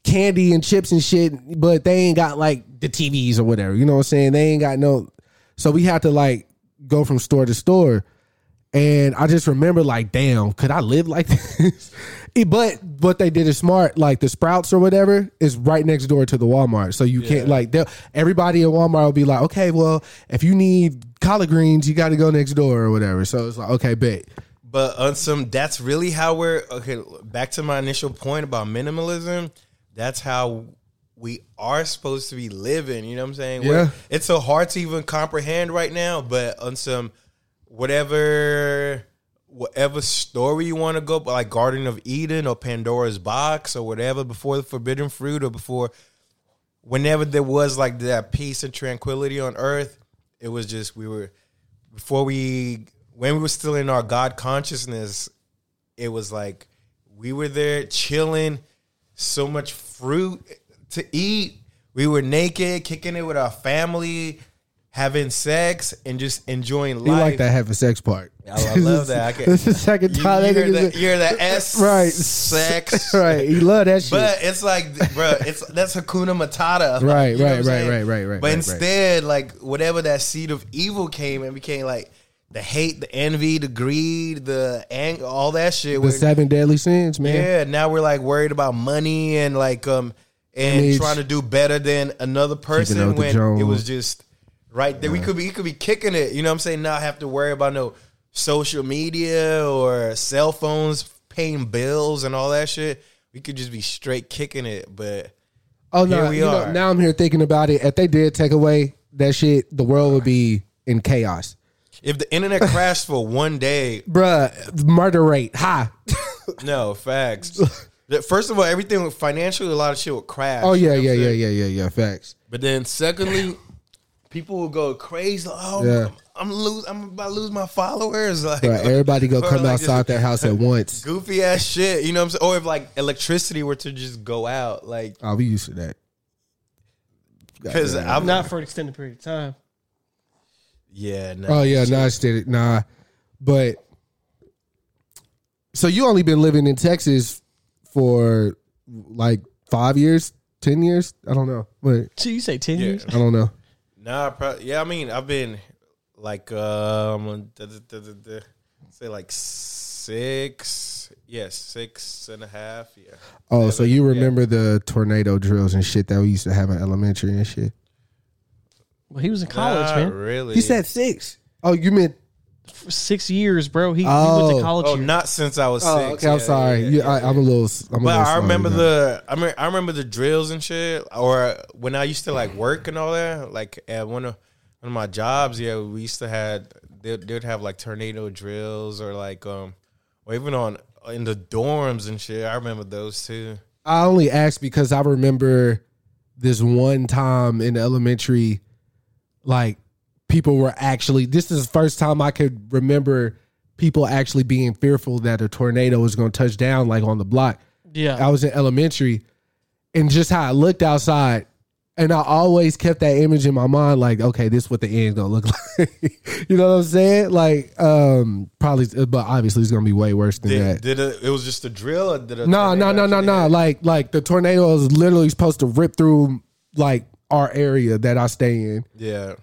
candy and chips and shit, but they ain't got like the TVs or whatever, you know what I'm saying? They ain't got no, so we had to like go from store to store, and I just remember like, damn, could I live like this? But what they did is smart, like the Sprouts or whatever is right next door to the Walmart, so you can't like, everybody at Walmart will be like, okay, well, if you need collard greens, you got to go next door or whatever, so it's like, okay, bet. But on some, that's really how we're, okay, back to my initial point about minimalism, that's how we are supposed to be living. You know what I'm saying? Yeah. It's so hard to even comprehend right now, but on some whatever story you want to go, like Garden of Eden or Pandora's Box or whatever, before the forbidden fruit or before, whenever there was like that peace and tranquility on earth, it was just, when we were still in our God consciousness, it was like, we were there chilling, so much fruit to eat. We were naked, kicking it with our family, having sex, and just enjoying life. You like that having sex part. I love that. This is the second time. You're the S. Right. Sex. Right. You love that shit. But it's like, bro, that's Hakuna Matata. Right, right. But instead, like, whatever that seed of evil came and became like, the hate, the envy, the greed, the anger, all that shit. The 7 deadly sins, man. Yeah, now we're like worried about money and like trying to do better than another person when it was just right there. Yeah. We could be kicking it, you know what I'm saying? Not have to worry about no social media or cell phones, paying bills and all that shit. We could just be straight kicking it, but here we are. Now I'm here thinking about it. If they did take away that shit, the world would be in chaos. If the internet crashed for one day, bruh, murder rate high. No, facts. First of all, everything financially, a lot of shit would crash. Oh yeah, facts. But then secondly, people will go crazy. Oh, yeah. I'm about to lose my followers. Like, right, everybody go come like outside their house at once. Goofy ass shit, you know what I'm saying? Or if like electricity were to just go out, like, oh, we used to that. Because I'm not for an extended period of time. Yeah. No, oh yeah, nah, I did it. Nah, but so you only been living in Texas for like 5 years, 10 years? I don't know. Wait, so you say 10 years? I don't know. Nah, probably, yeah. I mean, I've been like say like 6. Yes, 6 and a half. Yeah. Oh, yeah, so like, you remember the tornado drills and shit that we used to have in elementary and shit? Well, he was in college, man. Really? He said 6. Oh, you meant for 6 years, bro. He went to college. Oh, not since I was 6. Okay, yeah, I'm sorry. Yeah, I'm a little. But I remember I remember the drills and shit. Or when I used to like work and all that. Like at one of my jobs, yeah, we used to had. They'd have like tornado drills or like or even in the dorms and shit. I remember those too. I only asked because I remember this one time in elementary. Like people were actually, this is the first time I could remember people actually being fearful that a tornado was going to touch down like on the block. Yeah. I was in elementary and just how I looked outside and I always kept that image in my mind. Like, okay, this is what the end's going to look like. You know what I'm saying? Like, probably, but obviously it's going to be way worse than that. It was just a drill? Or did No. Like the tornado was literally supposed to rip through like our area that I stay in. Yeah.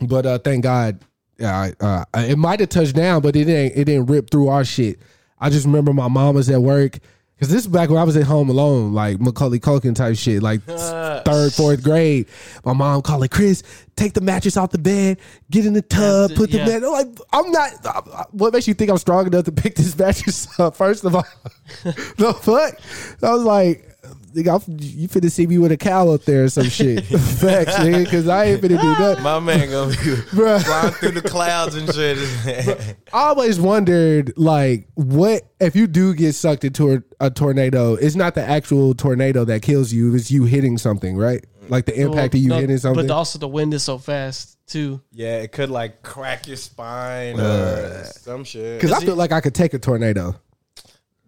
But thank God, it might have touched down, but it didn't rip through our shit. I just remember my mom was at work, because this is back when I was at home alone, like Macaulay Culkin type shit, like 3rd, 4th grade. My mom calling, Chris, take the mattress off the bed, get in the tub, put the bed. I'm like, what makes you think I'm strong enough to pick this mattress up, first of all? The fuck? I was like, you finna see me with a cow up there or some shit. Facts, nigga, because I ain't finna do nothing. My man gonna be flying through the clouds and shit. I always wondered, like, what if you do get sucked into a tornado? It's not the actual tornado that kills you; it's you hitting something, right? Like the impact of you hitting something. But also the wind is so fast too. Yeah, it could like crack your spine or some shit. Because I feel like I could take a tornado.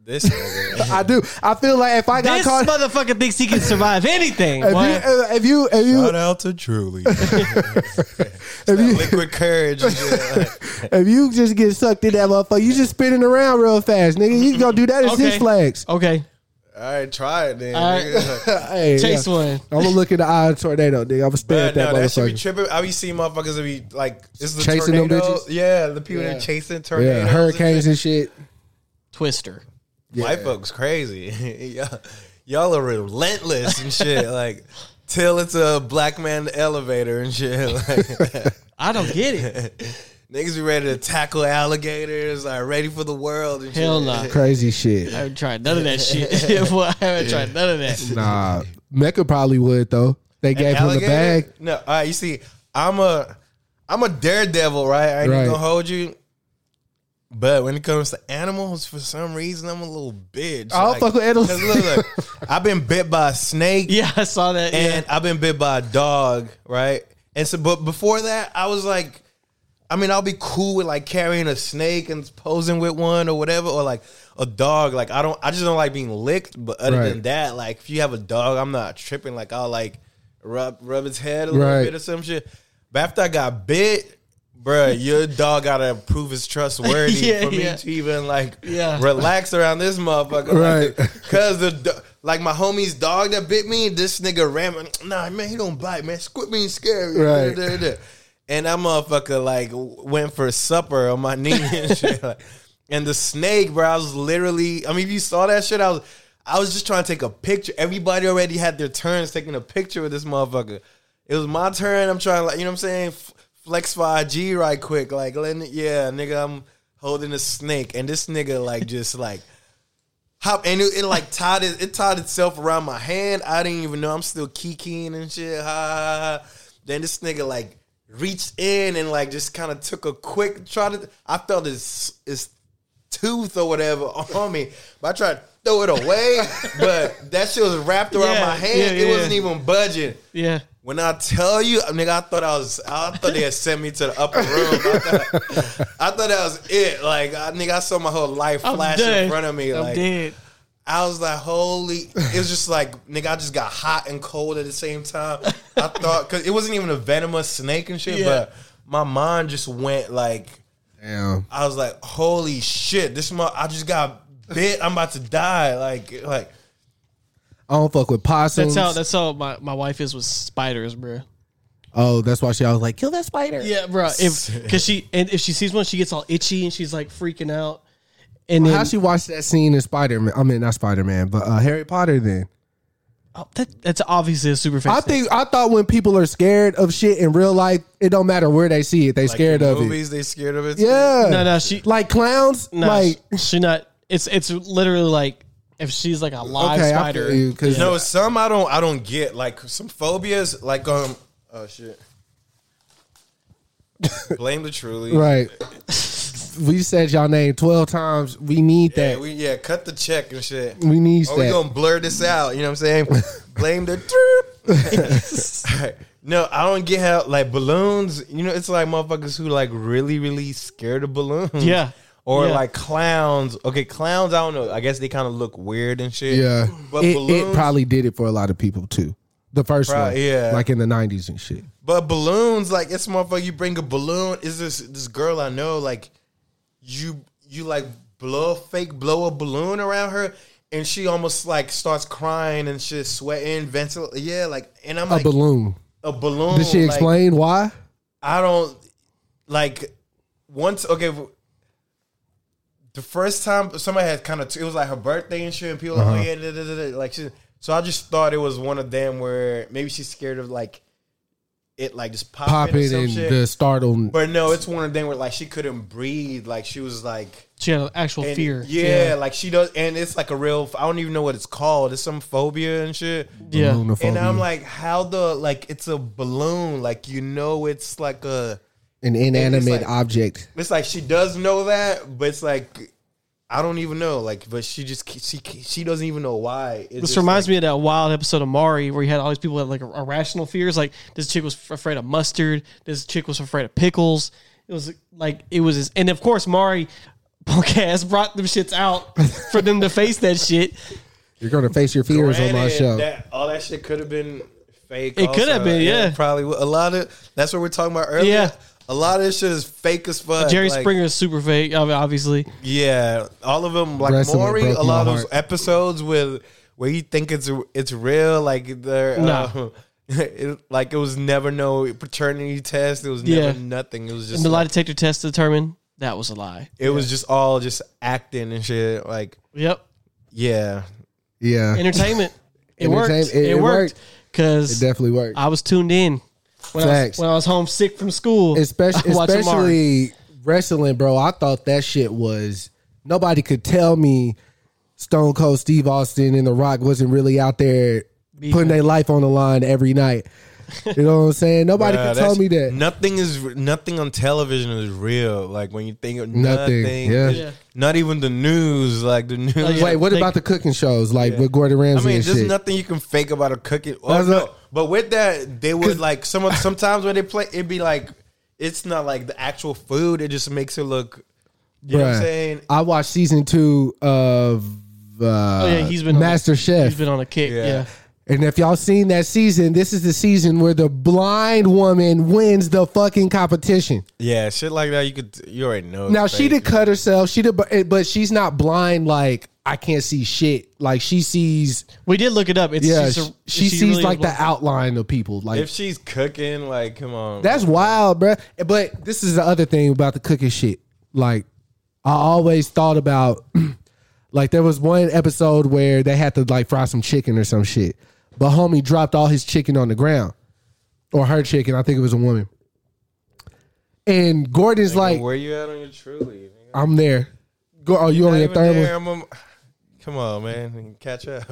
This nigga. I do. I feel like if I got caught, this motherfucker thinks he can survive anything. If you shout out to Truly. Liquid courage. If you just get sucked in that motherfucker, you just spinning around real fast, nigga. You gonna do that at Six Flags? Okay. All right, try it then. Right. Hey, chase one. I'm gonna look in the eye of tornado, nigga. I'm gonna stare at that motherfucker. That should be tripping. I be seeing motherfuckers that be like, "This is chasing tornado." Them bitches. Yeah, the people that are chasing tornadoes, hurricanes and shit. Twister. Yeah. White folks crazy. Y'all are relentless and shit. Like, till it's a black man elevator and shit. Like, I don't get it. Niggas be ready to tackle alligators. Like, ready for the world and hell shit. Hell no. Crazy shit. I haven't tried none of that shit. I haven't tried none of that. Nah. Mecca probably would, though. They gave him the bag. No. All right, you see, I'm a daredevil, right? I ain't gonna hold you. But when it comes to animals, for some reason, I'm a little bitch. I don't fuck with animals. Look, I've been bit by a snake. Yeah, I saw that. And I've been bit by a dog, right? And so, but before that, I was like, I mean, I'll be cool with like carrying a snake and posing with one or whatever, or like a dog. Like, I just don't like being licked. But other than that, like, if you have a dog, I'm not tripping. Like, I'll like rub its head a little bit or some shit. But after I got bit, bruh, your dog gotta prove his trustworthy for me to even like relax around this motherfucker, right? Like, cause my homie's dog that bit me, this nigga ramming. Nah, man, he don't bite, man. Squid being scary, right? And that motherfucker like went for supper on my knee and shit. Like, and the snake, bro, I was literally. I mean, if you saw that shit, I was just trying to take a picture. Everybody already had their turns taking a picture with this motherfucker. It was my turn. I'm trying, like, you know what I'm saying. Flex 5G right quick, like, nigga, I'm holding a snake, and this nigga like just like hop, and it like tied itself around my hand. I didn't even know. I'm still kikiing and shit. Then this nigga like reached in and like just kind of took a quick try to. I felt his tooth or whatever on me, but I tried. throw it away, but that shit was wrapped around my hand. It wasn't even budging. Yeah. When I tell you, nigga, I thought they had sent me to the upper room. I thought that was it. Like, nigga, I saw my whole life flash in front of me. I'm like, dead. I was like, holy. It was just like, nigga, I just got hot and cold at the same time. I thought, because it wasn't even a venomous snake and shit, but my mind just went like, damn. I was like, holy shit. I just got bit. I'm about to die. Like. I don't fuck with possums. That's how my wife is with spiders, bro. Oh, that's why she always like, kill that spider. Yeah, bro. Because if she sees one, she gets all itchy and she's like freaking out. And how she watched that scene in Spider-Man? I mean, not Spider-Man, but Harry Potter. Then that's obviously a super fan. I thought when people are scared of shit in real life, it don't matter where they see it. They like scared of movies, it. They scared of it. Yeah. No. She like clowns. No, like she not. It's literally like. If she's like a live spider, you know, some I don't get, like some phobias, like oh shit, blame the truly, right? We said y'all name 12 times. We need that. We cut the check and shit. We need that. We gonna blur this out. You know what I'm saying? Blame the truth. Right. No, I don't get how like balloons. You know, it's like motherfuckers who like really, really scared of balloons. Yeah. Or like clowns. Okay, clowns, I don't know. I guess they kind of look weird and shit. Yeah. But it probably did it for a lot of people too. The first one. Yeah. Like in the 90s and shit. But balloons, like it's motherfucker, you bring a balloon. Is this girl I know, like you like blow a balloon around her and she almost like starts crying and shit, sweating, ventilating. Yeah, like, and I'm like. A balloon. Did she explain like, why? I don't, like, once, okay. The first time somebody had kind of, it was like her birthday and shit, and people like, oh yeah, like she. So I just thought it was one of them where maybe she's scared of like it, like just pop it and shit. The startled. But no, it's one of them where like she couldn't breathe, like she was like she had an actual fear. Yeah, like she does, and it's like a real. I don't even know what it's called. It's some phobia and shit. Yeah, Ballonophobia. And I'm like, how the like it's a balloon, like you know, it's like a. An inanimate it's like, object. It's like she does know that, but it's like I don't even know. Like, but she just she doesn't even know why. This reminds me of that wild episode of Maury where you had all these people that had like irrational fears. Like this chick was afraid of mustard. This chick was afraid of pickles. It was like and of course Maury punk ass brought them shits out for them to face that shit. You're gonna face your fears on my show. All that shit could have been fake. It could have been, yeah. Probably a lot of that's what we're talking about earlier. Yeah. A lot of this shit is fake as fuck. Jerry Springer is super fake, obviously. Yeah, all of them, like Maury, a lot of those episodes with where you think it's real, like they're like it was never no paternity test. It was never nothing. It was just and the lie detector test to determine that was a lie. It was just all just acting and shit. Like yeah, entertainment. It worked. It worked because it definitely worked. I was tuned in. When I was homesick from school, especially wrestling, bro, I thought that shit was nobody could tell me Stone Cold Steve Austin and The Rock wasn't really out there putting their life on the line every night. You know what I'm saying? Nobody could tell me that. Nothing on television is real. Like when you think of nothing. Yeah. Not even the news. Like the news. Wait, what about the cooking shows? Like with Gordon Ramsay? I mean, there's nothing you can fake about a cooking. Oh, no. But with that, they would like sometimes when they play, it'd be like it's not like the actual food. It just makes it look. You know what I'm saying? I watched season 2 of he's been Master Chef. He's been on a kick. Yeah. And if y'all seen that season, this is the season where the blind woman wins the fucking competition. Yeah, shit like that. You already know. Now she did cut herself. But she's not blind. Like I can't see shit. Like she sees. We did look it up. She sees really like the outline of people. Like if she's cooking, like come on, that's wild, bro. But this is the other thing about the cooking shit. Like I always thought about. Like there was one episode where they had to like fry some chicken or some shit. But homie dropped all his chicken on the ground. Or her chicken. I think it was a woman. And Gordon's like where you at on your Truly? I'm there. Oh, you on your third one? Come on, man. Catch up.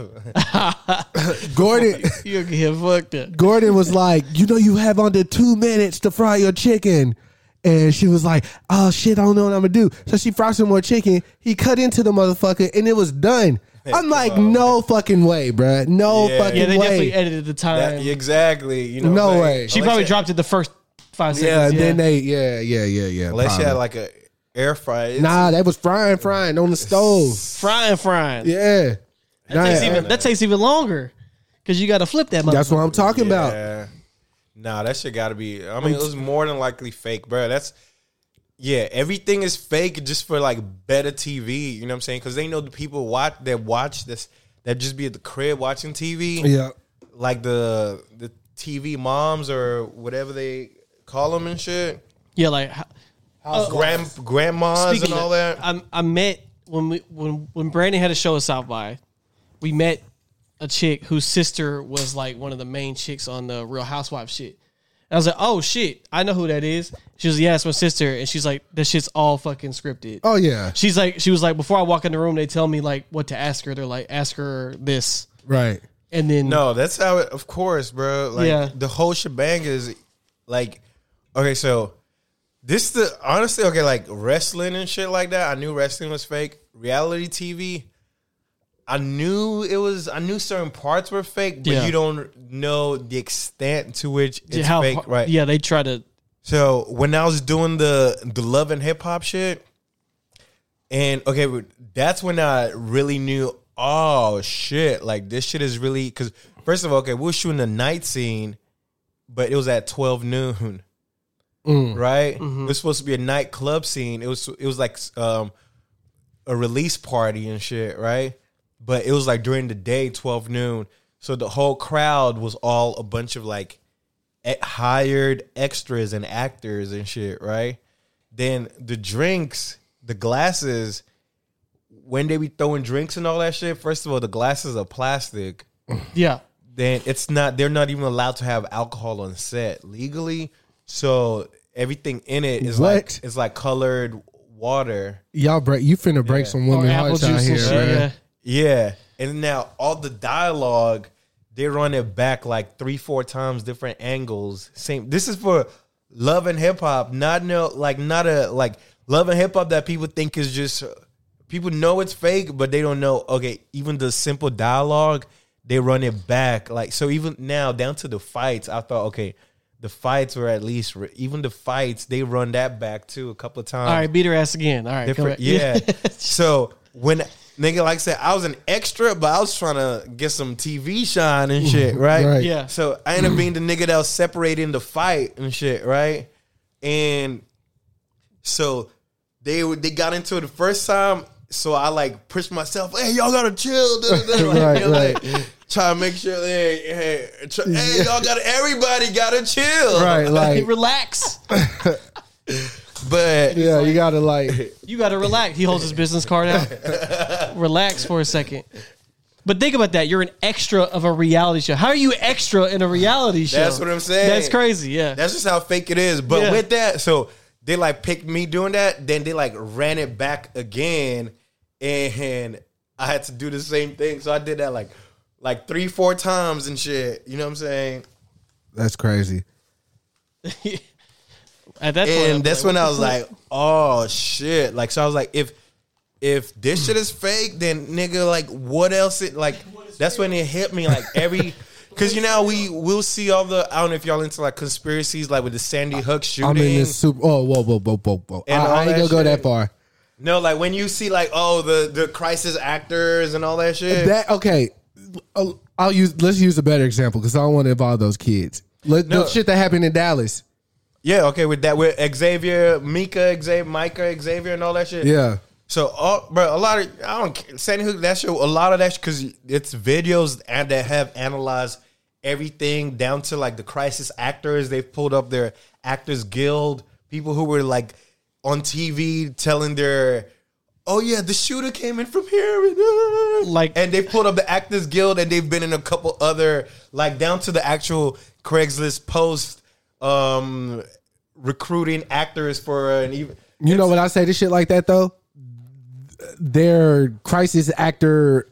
Gordon. You get fucked up. Gordon was like, you know you have under 2 minutes to fry your chicken. And she was like, oh shit, I don't know what I'm gonna do. So she fried some more chicken. He cut into the motherfucker and it was done. I'm like, no fucking way, bruh. No fucking way. Yeah, they definitely edited the time. That, exactly. You know, no way. She probably dropped it the first 5 seconds. Yeah, then they, unless probably. You had like a air fryer. Nah, that was frying on the stove. Frying. Yeah. That takes even longer because you got to flip that motherfucker. That's what I'm talking about. Nah, that shit got to be, I mean, it was more than likely fake, bruh. That's, yeah, everything is fake just for like better TV. You know what I'm saying? Because they know the people watch this, that just be at the crib watching TV. Yeah, like the TV moms or whatever they call them and shit. Yeah, like grandmas and all that. I met when Brandon had a show at South by. We met a chick whose sister was like one of the main chicks on the Real Housewives shit. I was like, oh, shit, I know who that is. She was like, yeah, it's my sister. And she's like, that shit's all fucking scripted. Oh, yeah. She was like, before I walk in the room, they tell me, like, what to ask her. They're like, ask her this. Right. And then. No, that's how it, of course, bro. Like, the whole shebang is, like, okay, so this the, honestly, okay, like, wrestling and shit like that. I knew wrestling was fake. Reality TV, I knew certain parts were fake, but you don't know the extent to which it's fake, right? Yeah, they try to. So when I was doing the Love and Hip Hop shit, and okay, that's when I really knew, oh shit, like this shit is really, because first of all, okay, we were shooting a night scene, but it was at 12 noon, right? Mm-hmm. It was supposed to be a nightclub scene. It was like a release party and shit, right? But it was like during the day, 12 noon. So the whole crowd was all a bunch of like hired extras and actors and shit, right? Then the drinks, the glasses, when they be throwing drinks and all that shit, first of all, the glasses are plastic. Yeah. Then they're not even allowed to have alcohol on set legally. So everything in it is like, it's like colored water. Y'all you finna break some women's hearts out here, right? Yeah. Yeah, and now all the dialogue, they run it back like 3-4 times, different angles. Same. This is for Love and Hip Hop, not Love and Hip Hop that people think is just, people know it's fake, but they don't know. Okay, even the simple dialogue, they run it back. Like, so even now down to the fights, I thought, okay, the fights were at least, even the fights, they run that back too a couple of times. All right, beat her ass again. All right, different, come back. Yeah. So when. Nigga, like I said, I was an extra, but I was trying to get some TV shine and shit, right? Right. Yeah. So I ended up being the nigga that was separating the fight and shit, right? And so they got into it the first time, so I like pushed myself. Hey, y'all gotta chill, dude. Like, right. Try to make sure. Hey, y'all gotta. Everybody gotta chill. Right. Like relax. But yeah, like, you gotta relax. He holds his business card out. Relax for a second. But think about that. You're an extra of a reality show. How are you extra in a reality show? That's what I'm saying. That's crazy. Yeah, that's just how fake it is. But with that, so they like picked me doing that. Then they like ran it back again, and I had to do the same thing. So I did that like 3-4 times and shit. You know what I'm saying? That's crazy. That's when I was like, oh shit. Like, so I was like, if this shit is fake, then nigga, like what else it like that's when it hit me like every cause you know we'll see all the, I don't know if y'all into like conspiracies like with the Sandy Hook shooting. I mean it's super whoa. I ain't gonna go that far. No, like when you see like the crisis actors and all that shit. Let's use a better example because I don't want to involve those kids. The shit that happened in Dallas. Yeah, okay, with Xavier Micah, and all that shit. Yeah. So, bro, a lot of I don't care. Sandy Hook, that shit, a lot of that shit, because it's videos and that have analyzed everything down to like the crisis actors. They've pulled up their Actors Guild people who were like on TV telling their, oh yeah, the shooter came in from here, and they pulled up the Actors Guild and they've been in a couple other like down to the actual Craigslist post. Recruiting actors for an even. You know when I say this shit like that though, their crisis actor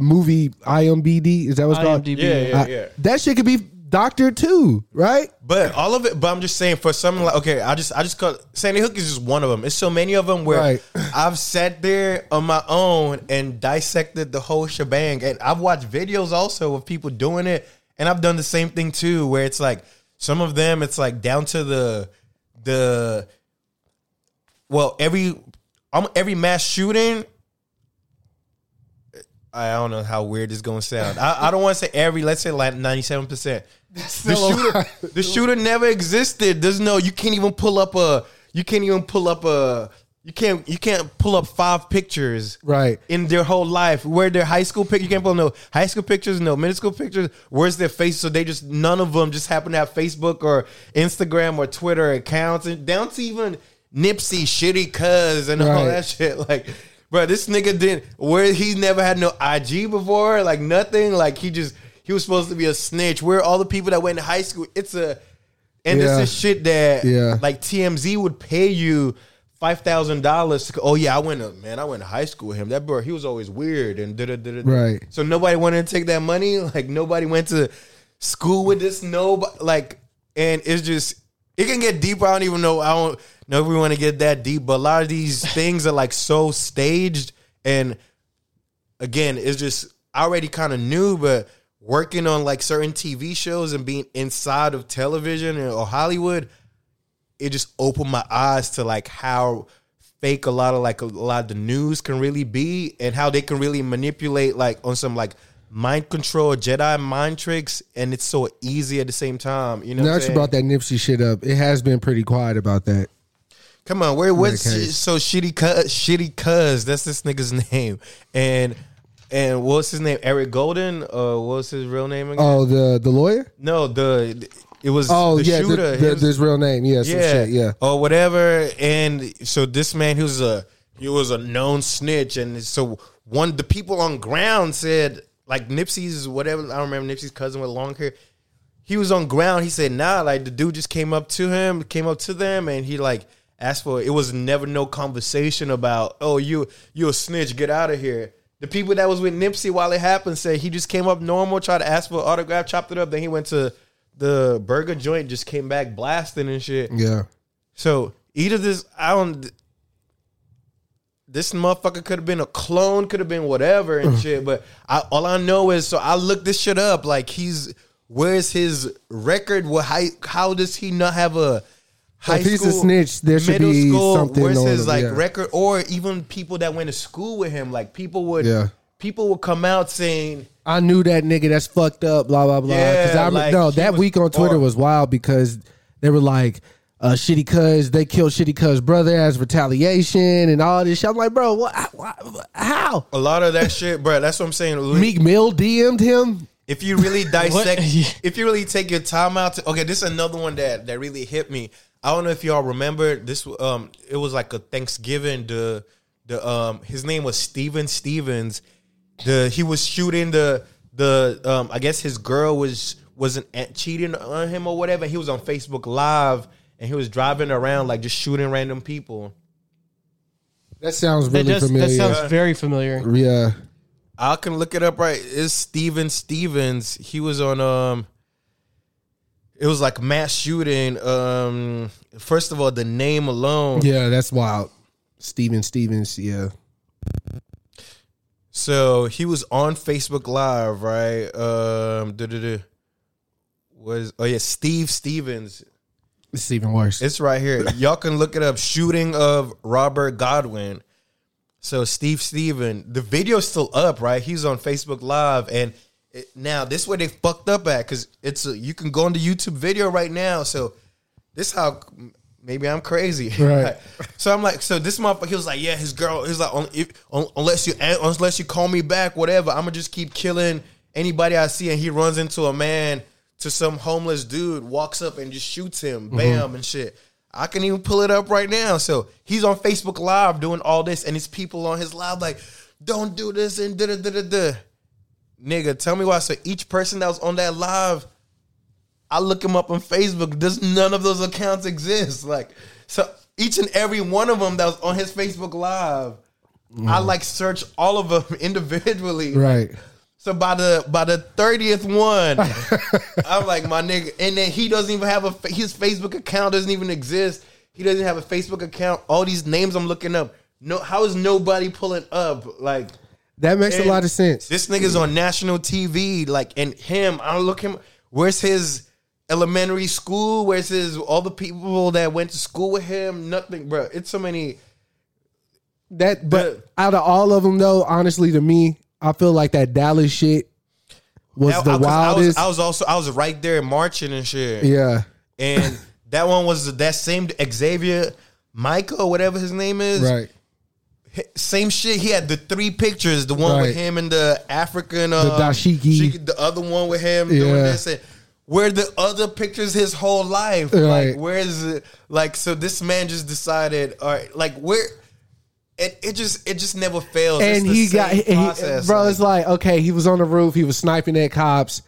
movie IMDb is that what's called? IMDb. Yeah. That shit could be doctor too, right? But all of it. But I'm just saying, for something like, okay, I just call Sandy Hook is just one of them. It's so many of them where I've sat there on my own and dissected the whole shebang, and I've watched videos also of people doing it, and I've done the same thing too, where it's like some of them, it's like down to the well, every mass shooting. I don't know how weird this is going to sound. I don't want to say every, let's say like 97%. The shooter never existed. There's no, you can't pull up 5 pictures right in their whole life. Where their high school picture, you can't pull no high school pictures, no middle school pictures. Where's their face? So they just, none of them just happen to have Facebook or Instagram or Twitter accounts, and down to even Nipsey, Shitty Cuz, and all that shit. Like, bro, this nigga he never had no IG before, like nothing. Like he was supposed to be a snitch. Where all the people that went to high school, this is shit that like TMZ would pay you $5,000 to. Oh yeah, I went to high school with him. That bro, he was always weird and right. So nobody wanted to take that money. Like nobody went to school with this. Nobody like, and it's just. It can get deeper. I don't know if we want to get that deep, but a lot of these things are like so staged. And again, it's just, I already kind of knew, but working on like certain TV shows and being inside of television or Hollywood, it just opened my eyes to like how fake a lot of the news can really be, and how they can really manipulate like on some like mind control, Jedi mind tricks, and it's so easy at the same time. You know, now that you brought that Nipsey shit up, it has been pretty quiet about that. Come on, so Shitty Cuz, that's this nigga's name, and what's his name? Eric Golden, what's his real name again? Oh, the lawyer? No, the shooter. His real name, or whatever. And so this man, he was a known snitch, and so the people on ground said. Like Nipsey's whatever, I don't remember, Nipsey's cousin with long hair. He was on ground. He said, nah, like the dude just came up to them, and he like asked for it. It was never no conversation about, oh, you a snitch, get out of here. The people that was with Nipsey while it happened said he just came up normal, tried to ask for an autograph, chopped it up. Then he went to the burger joint, just came back blasting and shit. Yeah. So either this motherfucker could have been a clone, could have been whatever and shit. But all I know is, so I looked this shit up. Like where's his record? How does he not have a high school? If he's a snitch, there should be something. Where's his record? Or even people that went to school with him, like people would come out saying, I knew that nigga. That's fucked up. Blah blah blah. That week on Twitter was wild because they were like. Shitty Cuz, they killed Shitty Cuz brother as retaliation and all this shit. I'm like, bro, how? A lot of that shit, bro. That's what I'm saying. Meek Mill DM'd him. If you really dissect, if you really take your time out to, okay, this is another one that really hit me. I don't know if y'all remember this. It was like a Thanksgiving. His name was Steven Stevens. He was shooting the I guess his girl wasn't cheating on him or whatever. He was on Facebook Live. And he was driving around, like, just shooting random people. That sounds really familiar. That sounds very familiar. Yeah. I can look it up right. It's Steven Stevens. He was on, it was like mass shooting. First of all, the name alone. Yeah, that's wild. Steven Stevens, yeah. So, he was on Facebook Live, right? Steve Stevens. It's even worse. It's right here. Y'all can look it up. Shooting of Robert Godwin. So Steve Steven. The video's still up, right? He's on Facebook Live. And now this is where they fucked up at. Because you can go on the YouTube video right now. So this how... Maybe I'm crazy. Right. So I'm like... So this motherfucker, he was like, yeah, his girl... He's like, unless you call me back, whatever, I'm going to just keep killing anybody I see. And he runs into a man... to some homeless dude, walks up and just shoots him, bam, and shit. I can even pull it up right now. So he's on Facebook Live doing all this, and it's people on his live like, don't do this and da-da-da-da-da. Nigga, tell me why. So each person that was on that live, I look him up on Facebook. None of those accounts exist. Like, so each and every one of them that was on his Facebook Live, I, like, search all of them individually. Right. So by the 30th one, I'm like, my nigga. And then he doesn't even have his Facebook account doesn't even exist. He doesn't have a Facebook account. All these names I'm looking up. No, how is nobody pulling up? Like, that makes a lot of sense. This nigga's on national TV. Like, and him, I look him. Where's his elementary school? Where's his all the people that went to school with him? Nothing, bro. It's so many. But out of all of them, though, honestly, to me, I feel like that Dallas shit was the wildest. I was right there marching and shit. Yeah, and that one was that same Xavier, Micah, or whatever his name is. Right. Same shit. He had the three pictures. The one with him and the African, the dashiki. The other one with him doing this. And where the other pictures his whole life. Right. Like, where is it? Like, so this man just decided. All right. Like, where? It just never fails. And it's the same process. Bro, it's like, okay, he was on the roof. He was sniping at cops,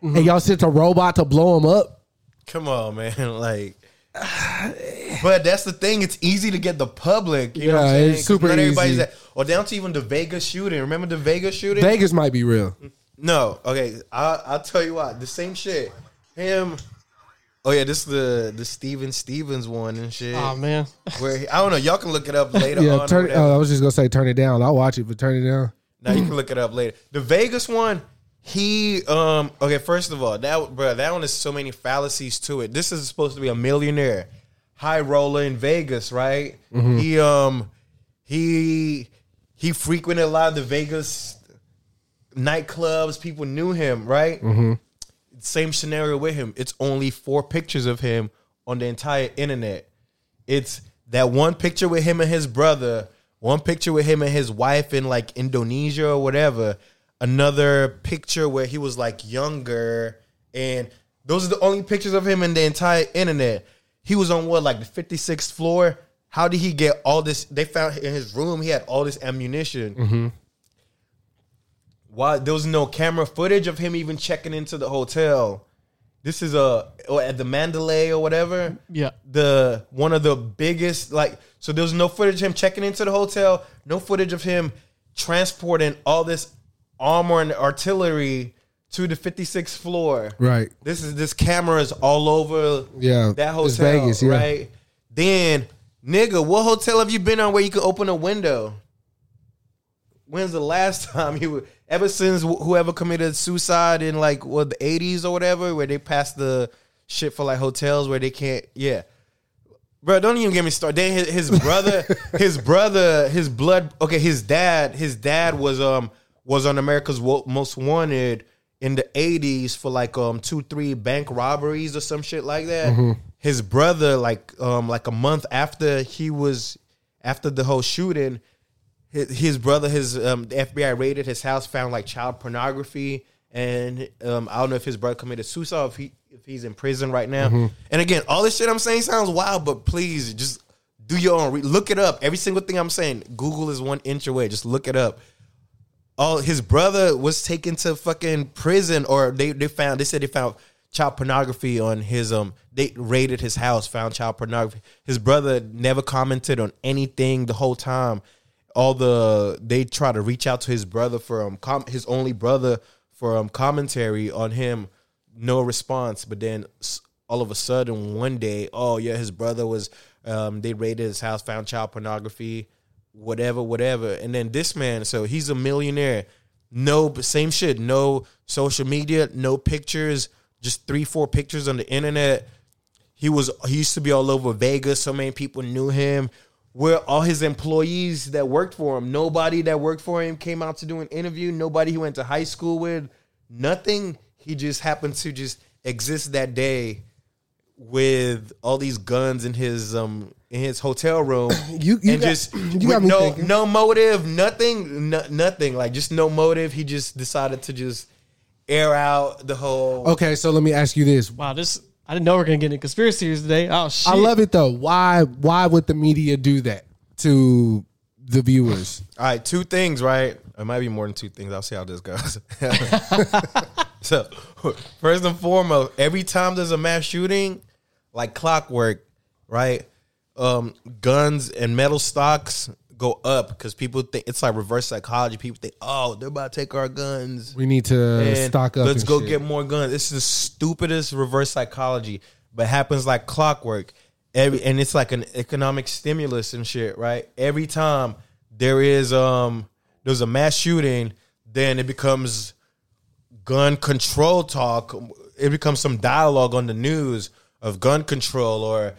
and y'all sent a robot to blow him up. Come on, man. Like. But that's the thing. It's easy to get the public. You know what I'm saying? It's super easy. Or down to even the Vegas shooting. Remember the Vegas shooting? Vegas might be real. No. Okay. I'll tell you what. The same shit. Him. Oh, yeah. This is the Steven Stevens one and shit. Oh, man. Where I don't know. Y'all can look it up later on. I was just going to say turn it down. I'll watch it, but turn it down. Now you can look it up later. The Vegas one. He, okay, first of all, that one is so many fallacies to it. This is supposed to be a millionaire, high roller in Vegas, right? Mm-hmm. He frequented a lot of the Vegas nightclubs. People knew him, right? Mm-hmm. Same scenario with him. It's only 4 pictures of him on the entire internet. It's that one picture with him and his brother, one picture with him and his wife in, like, Indonesia or whatever. Another picture where he was like younger, and those are the only pictures of him in the entire internet. He was on what, like the 56th floor? How did he get all this? They found in his room he had all this ammunition. Mm-hmm. Why there was no camera footage of him even checking into the hotel? This is at the Mandalay or whatever. Yeah, the one of the biggest, like, so there was no footage of him checking into the hotel, no footage of him transporting all this armor and artillery to the 56th floor. Right. This camera is all over that hotel. It's Vegas, right? Then, nigga, what hotel have you been on where you could open a window? When's the last time ever since whoever committed suicide in like the 80s or whatever, where they passed the shit for like hotels where they can't, Bro, don't even get me started. Then his dad was on America's Most Wanted in the 80s for like 2-3 bank robberies or some shit like that. Mm-hmm. His brother, like a month after the whole shooting, his brother, the FBI raided his house, found like child pornography, and I don't know if his brother committed suicide, if he's in prison right now. Mm-hmm. And again, all this shit I'm saying sounds wild, but please just do your own. Look it up. Every single thing I'm saying, Google is 1 inch away. Just look it up. Oh, his brother was taken to fucking prison, or they said they found child pornography on his they raided his house, found child pornography. His brother never commented on anything the whole time. They try to reach out to his brother for his only brother for commentary on him, no response. But then all of a sudden one day, his brother was they raided his house, found child pornography. Whatever. And then this man, so he's a millionaire. No, same shit. No social media, no pictures, just 3-4 pictures on the internet. He used to be all over Vegas. So many people knew him. Where all his employees that worked for him, nobody that worked for him came out to do an interview. Nobody he went to high school with, nothing. He just happened to just exist that day with all these guns in his in his hotel room. No motive, nothing. Like, just no motive. He just decided to just air out the whole. Okay, so let me ask you this. Wow, I didn't know we're gonna get into conspiracies today. Oh shit! I love it though. Why would the media do that to the viewers? All right, 2 things. Right, it might be more than 2 things. I'll see how this goes. So, first and foremost, every time there's a mass shooting, like clockwork, right? Guns and metal stocks go up because people think it's like reverse psychology. People think, oh, they're about to take our guns. We need to stock up. Let's go get more guns. It's the stupidest reverse psychology, but happens like clockwork. And it's like an economic stimulus and shit, right? Every time there is there's a mass shooting, then it becomes gun control talk. It becomes some dialogue on the news of gun control or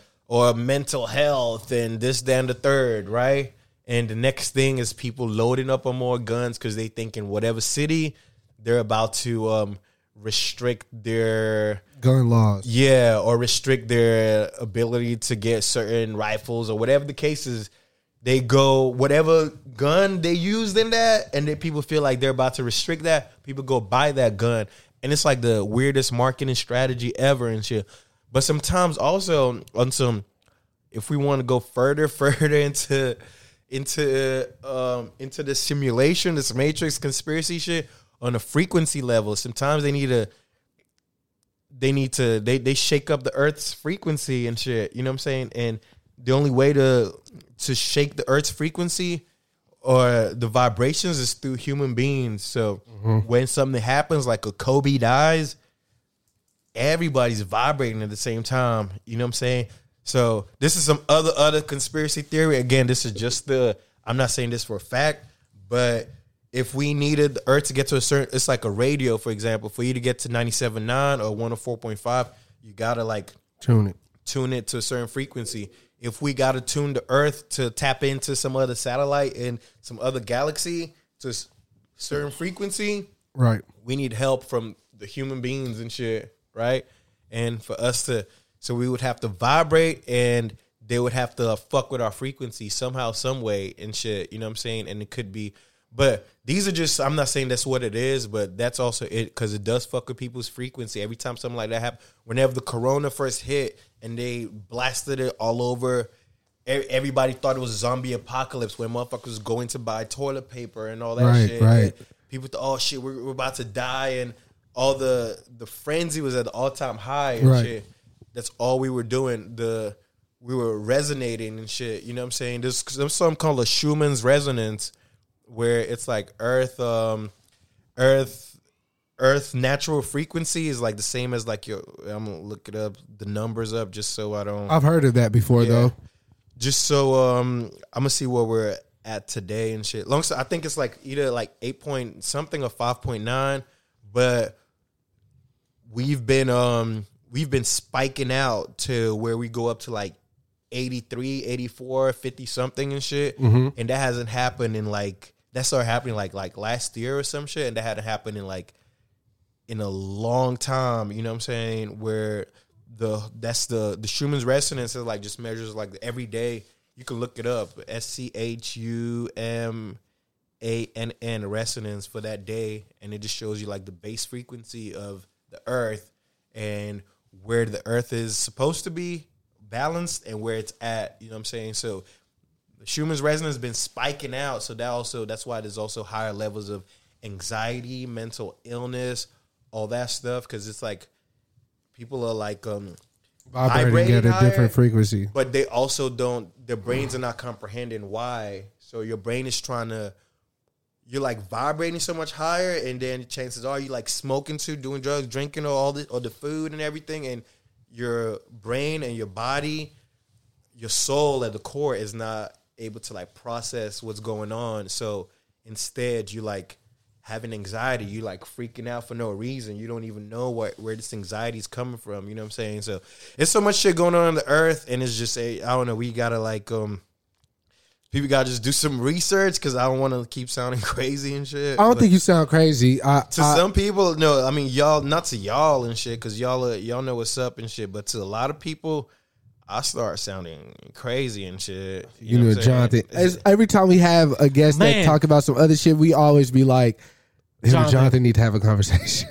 mental health and this, that, and the third, right? And the next thing is people loading up on more guns because they think in whatever city they're about to restrict their gun laws. Yeah, or restrict their ability to get certain rifles or whatever the case is. They go, whatever gun they used in that, and then people feel like they're about to restrict that. People go buy that gun. And it's like the weirdest marketing strategy ever and shit. But sometimes also on some, if we want to go further into the simulation, this matrix conspiracy shit on a frequency level. Sometimes they shake up the Earth's frequency and shit. You know what I'm saying? And the only way to shake the Earth's frequency or the vibrations is through human beings. So when something happens, like a Kobe dies, everybody's vibrating at the same time. You know what I'm saying? So this is some other conspiracy theory. Again, this is just I'm not saying this for a fact, but if we needed the Earth to get to a certain, it's like a radio, for example, for you to get to 97.9 or 104.5, you gotta like tune it to a certain frequency. If we gotta tune the Earth to tap into some other satellite and some other galaxy to a certain frequency, right? We need help from the human beings and shit, right? And for us to, so we would have to vibrate and they would have to fuck with our frequency somehow, some way and shit. You know what I'm saying? And it could be, but these are just, I'm not saying that's what it is, but that's also it because it does fuck with people's frequency. Every time something like that happens, whenever the corona first hit and they blasted it all over, everybody thought it was a zombie apocalypse where motherfuckers was going to buy toilet paper and all that shit. Right. People thought, oh shit, we're about to die. And all the frenzy was at the all-time high and shit. That's all we were doing. We were resonating and shit. You know what I'm saying? There's something called a Schumann's resonance, where it's like Earth natural frequency is like the same as like your. I'm gonna look it up, the numbers up, just so I don't. I've heard of that before though. Just so I'm gonna see where we're at today and shit. So I think it's like either like 8 point something or 5.9, but we've been We've been spiking out to where we go up to like 83, 84, 50 something and shit. And that hasn't happened in like, that started happening like last year or some shit. And that hadn't happened in like, in a long time. You know what I'm saying? Where that's the Schumann's resonance is like just measures like every day. You can look it up. SCHUMANN resonance for that day. And it just shows you like the base frequency of the Earth and where the Earth is supposed to be balanced and where it's at, you know what I'm saying? So the Schumann's resonance has been spiking out, so that's why there's also higher levels of anxiety, mental illness, all that stuff, because it's like people are like vibrating at a different frequency, but they also don't. Their brains are not comprehending why. So your brain is trying to. You're like vibrating so much higher, and then chances are you like smoking too, doing drugs, drinking, or all this, or the food and everything, and your brain and your body, your soul at the core is not able to like process what's going on. So instead, you like having anxiety, you like freaking out for no reason. You don't even know where this anxiety is coming from. You know what I'm saying? So it's so much shit going on the Earth, and it's just I don't know. We gotta like people gotta just do some research because I don't want to keep sounding crazy and shit. I don't think you sound crazy. Some people, no, I mean y'all, not to y'all and shit, because y'all know what's up and shit. But to a lot of people, I start sounding crazy and shit. You know Jonathan. Every time we have a guest that talk about some other shit, we always be like, Jonathan need to have a conversation.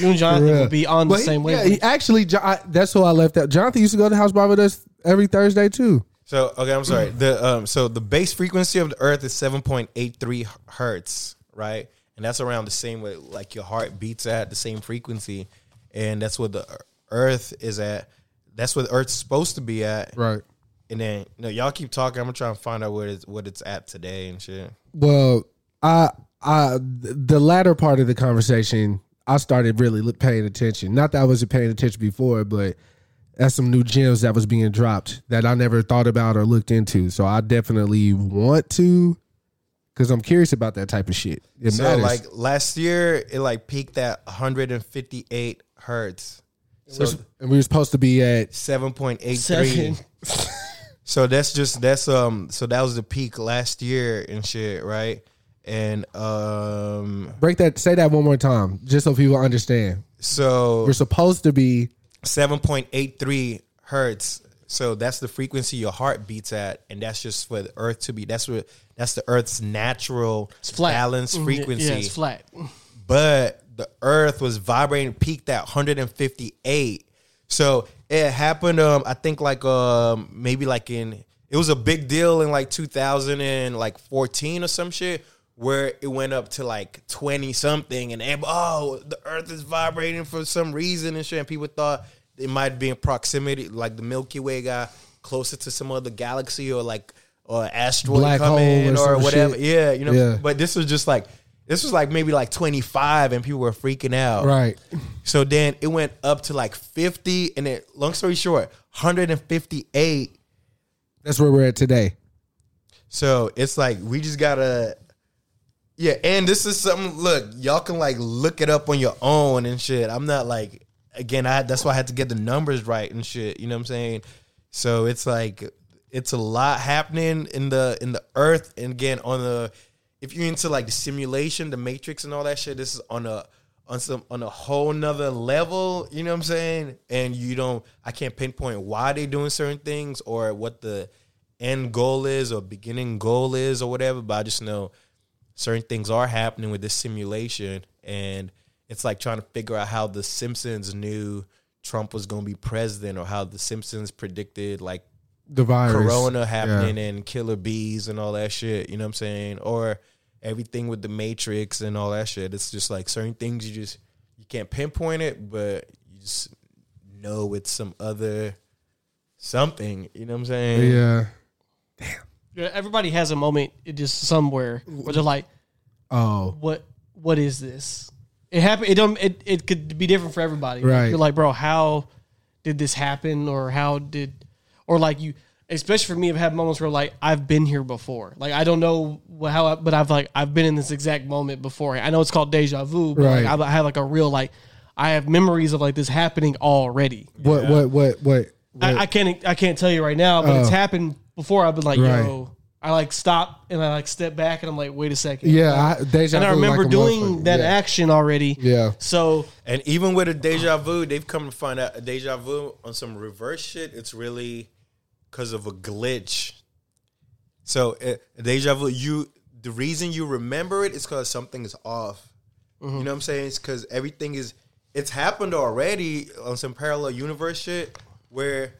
You and Jonathan would be on the same way. Yeah, that's who I left out. Jonathan used to go to the House Bar with us every Thursday too. So, okay, I'm sorry. So the base frequency of the Earth is 7.83 hertz, right? And that's around the same way, like your heart beats at the same frequency. And that's what the Earth is at. That's what Earth's supposed to be at. Right. And then, you know, y'all keep talking. I'm gonna try and find out what it's at today and shit. Well, the latter part of the conversation, I started really paying attention. Not that I wasn't paying attention before, but that's some new gems that was being dropped that I never thought about or looked into. So I definitely want to, because I'm curious about that type of shit. It so matters. Like last year, it like peaked at 158 hertz. So, and we were supposed to be at 7.83. So so that was the peak last year and shit, right? And say that one more time, just so people understand. So we're supposed to be 7.83 hertz. So that's the frequency your heart beats at, and that's just for the Earth to be. That's the Earth's natural balanced frequency. Yeah, it's flat. But the Earth was vibrating, peaked at 158. So it happened. I think it was a big deal in like 2014 or some shit, where it went up to like 20 something, and the Earth is vibrating for some reason and shit. And people thought it might be in proximity, like the Milky Way got closer to some other galaxy or asteroid coming or whatever. Shit. Yeah, you know. Yeah. But this was maybe like 25, and people were freaking out. Right. So then it went up to like 50, and then long story short, 158. That's where we're at today. So it's like we just gotta. Yeah, and this is something, look, y'all can, like, look it up on your own and shit. I'm not, like, again, that's why I had to get the numbers right and shit, you know what I'm saying? So it's, like, it's a lot happening in the Earth, and again, if you're into, like, the simulation, the Matrix and all that shit, this is on a whole nother level, you know what I'm saying? And I can't pinpoint why they're doing certain things or what the end goal is or beginning goal is or whatever, but I just know certain things are happening with this simulation, and it's like trying to figure out how the Simpsons knew Trump was going to be president, or how the Simpsons predicted like the virus, corona happening, and killer bees and all that shit. You know what I'm saying? Or everything with the Matrix and all that shit. It's just like certain things you can't pinpoint it, but you just know it's some other something. You know what I'm saying? Yeah. Damn. Everybody has a moment, just somewhere where they're like, "Oh, what is this?" It happened. It could be different for everybody. Right? You're like, "Bro, how did this happen?" Or especially for me, I've had moments where like I've been here before. Like I don't know but I've been in this exact moment before. I know it's called deja vu, but right. Like, I have like a real like I have memories of like this happening already. What? I can't tell you right now, but it's happened. Before I've been like, right. Yo, I like stop and I like step back and I'm like, wait a second. Yeah. I remember like doing that action already. Yeah. So. And even with a deja vu, they've come to find out a deja vu on some reverse shit. It's really because of a glitch. So deja vu, the reason you remember it is because something is off. Mm-hmm. You know what I'm saying? It's because everything it's happened already on some parallel universe shit where.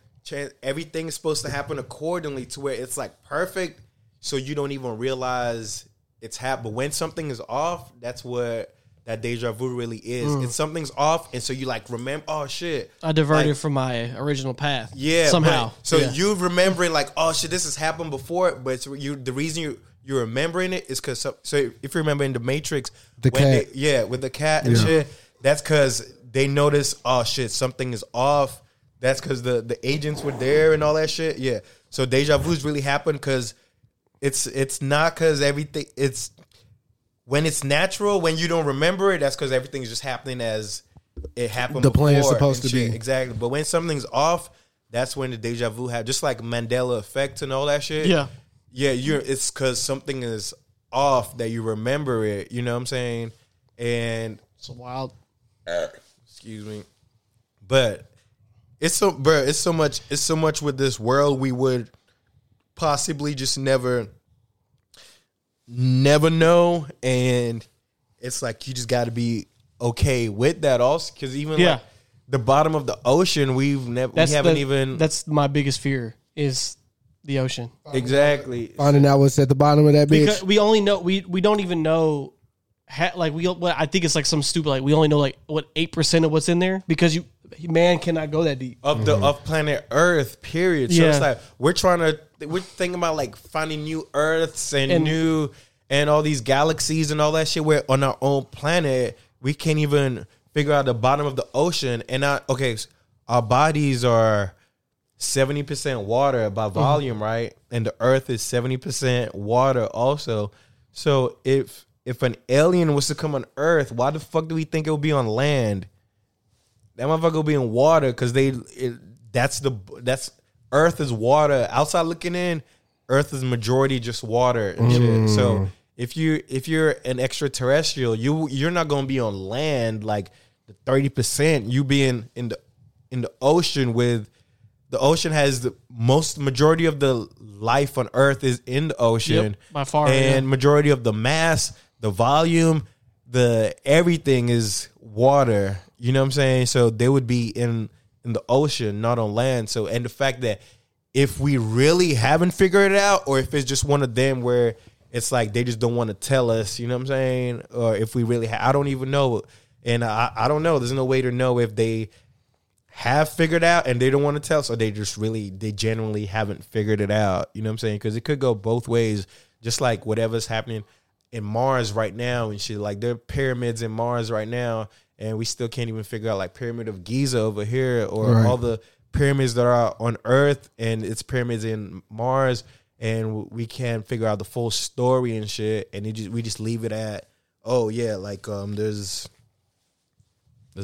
Everything is supposed to happen accordingly to where it's like perfect, so you don't even realize it's happened. But when something is off, that's what that deja vu really is. It's something's off, and so you like remember, oh shit, I diverted from my original path. Yeah, somehow. Right. So you remembering like, oh shit, this has happened before, but it's the reason you're remembering it is because so if you remember in the Matrix, with the cat and shit, that's because they notice, oh shit, something is off. That's because the agents were there and all that shit. Yeah. So deja vu's really happened because it's not because everything. It's when it's natural, when you don't remember it, that's because everything's just happening as it happened before. The plan is supposed to be. Exactly. But when something's off, that's when the deja vu happens. Just like Mandela effect and all that shit. Yeah. Yeah. It's because something is off that you remember it. You know what I'm saying? And it's wild. Excuse me. But. It's so much with this world we would possibly just never know, and it's like you just got to be okay with that also, because even like the bottom of the ocean that's my biggest fear is the ocean. Exactly, finding out what's at the bottom of that bitch. Because we only know we don't even know. I think it's like some stupid, like we only know like what 8% of what's in there, because you man cannot go that deep of the of planet Earth. Period. So it's like we're trying to we're thinking about like finding new Earths and new and all these galaxies and all that shit. Where on our own planet we can't even figure out the bottom of the ocean. And okay, our bodies are 70% water by volume, right? And the Earth is 70% water also. So if an alien was to come on Earth, why the fuck do we think it would be on land? That motherfucker will be in water because that's Earth is water. Outside looking in, Earth is majority just water and shit. So if you're an extraterrestrial, you're not gonna be on land like the 30%. You being in the ocean with the ocean has the most majority of the life on Earth is in the ocean by far, and majority of the mass, the volume, the everything is water. You know what I'm saying? So they would be in the ocean, not on land. So, and the fact that if we really haven't figured it out, or if it's just one of them where it's like they just don't want to tell us, you know what I'm saying? Or if we really, I don't even know. And I don't know. There's no way to know if they have figured out and they don't want to tell. So they just really, they genuinely haven't figured it out. You know what I'm saying? Because it could go both ways, just like whatever's happening in Mars right now and shit. Like there are pyramids in Mars right now. And we still can't even figure out like Pyramid of Giza over here or all the pyramids that are on Earth and it's pyramids in Mars. And we can't figure out the full story and shit. And we just leave it at, oh, yeah, like there's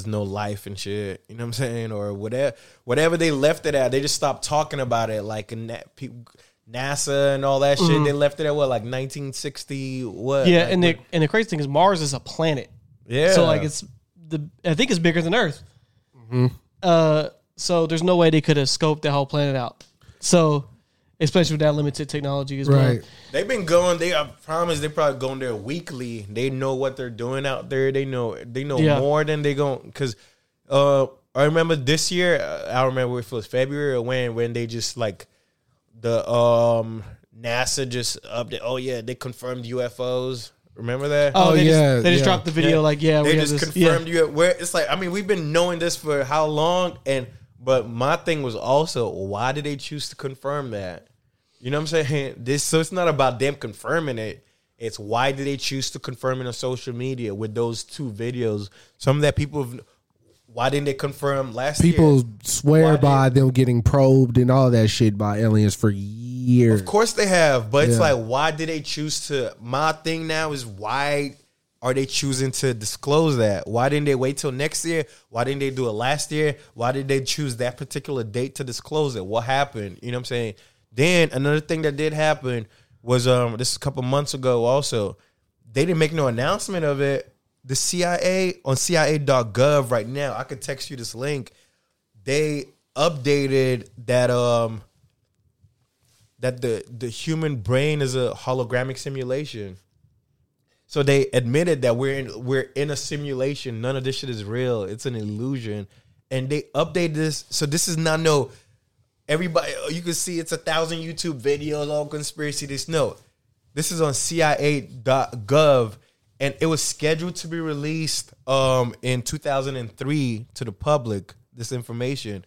no life and shit. You know what I'm saying? Or whatever they left it at, they just stopped talking about it. Like in that, NASA and all that shit, they left it at what, like 1960? What? Yeah, like, and the crazy thing is Mars is a planet. Yeah. So like it's... I think it's bigger than Earth. So there's no way they could have scoped that whole planet out. So, especially with that limited technology as well. Right. They've been going. I promise they're probably going there weekly. They know what they're doing out there. They know more than they going. Because I remember this year, I remember if it was February or when they just like the NASA just update. Oh, yeah, they confirmed UFOs. Remember that? Oh, they just dropped the video. Like, we just confirmed you. Where it's like, I mean, we've been knowing this for how long? But my thing was also, why did they choose to confirm that? You know what I'm saying? So it's not about them confirming it. It's why did they choose to confirm it on social media with those two videos? Some that people have. Why didn't they confirm last year? People swear by them getting probed and all that shit by aliens for years. Of course they have, but it's like, why did they choose to? My thing now is, why are they choosing to disclose that? Why didn't they wait till next year? Why didn't they do it last year? Why did they choose that particular date to disclose it? What happened? You know what I'm saying? Then another thing that did happen was this was a couple months ago also. They didn't make no announcement of it. The CIA on CIA.gov right now, I could text you this link. They updated that that the human brain is a holographic simulation. So they admitted that we're in a simulation. None of this shit is real. It's an illusion. And they updated this. So this is not everybody. You can see it's 1,000 YouTube videos, all conspiracy. This is on CIA.gov. And it was scheduled to be released in 2003 to the public, this information.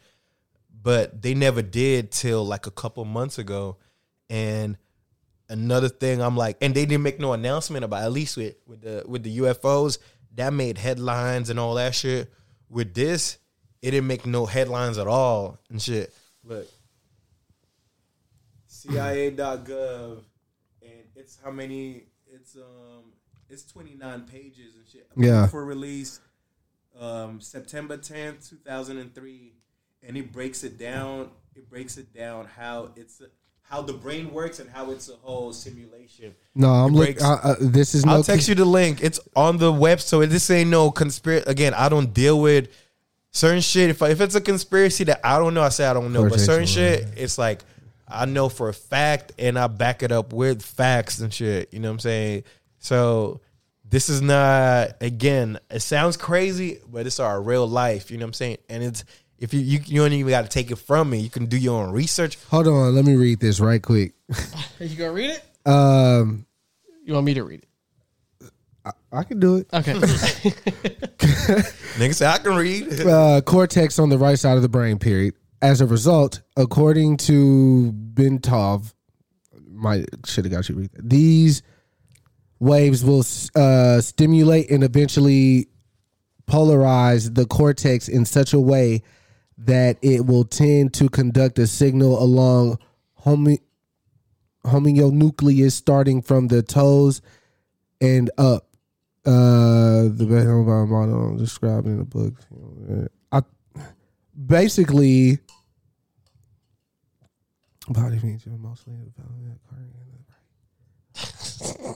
But they never did till like a couple months ago. And another thing I'm like, and they didn't make no announcement about, at least with the UFOs, that made headlines and all that shit. With this, it didn't make no headlines at all and shit. Look, CIA.gov, and it's how many, it's 29 pages and shit. For release, September 10th, 2003, and it breaks it down. It breaks it down how the brain works and how it's a whole simulation. No, I'm looking. This is. I'll text you the link. It's on the web. So this ain't no conspiracy. Again, I don't deal with certain shit. If it's a conspiracy that I don't know, I say I don't know. But certain shit, it's like I know for a fact, and I back it up with facts and shit. You know what I'm saying? So this is not, again, it sounds crazy, but it's our real life. You know what I'm saying? And it's if you don't even got to take it from me. You can do your own research. Hold on. Let me read this right quick. Are you going to read it? You want me to read it? I can do it. Okay. Nigga say I can read. Cortex on the right side of the brain, period. As a result, according to Bentov, my should have got you read that. These waves will stimulate and eventually polarize the cortex in such a way that it will tend to conduct a signal along homunculus, starting from the toes and up. The best model I'm describing in the book. Basically, body means you're mostly about that card.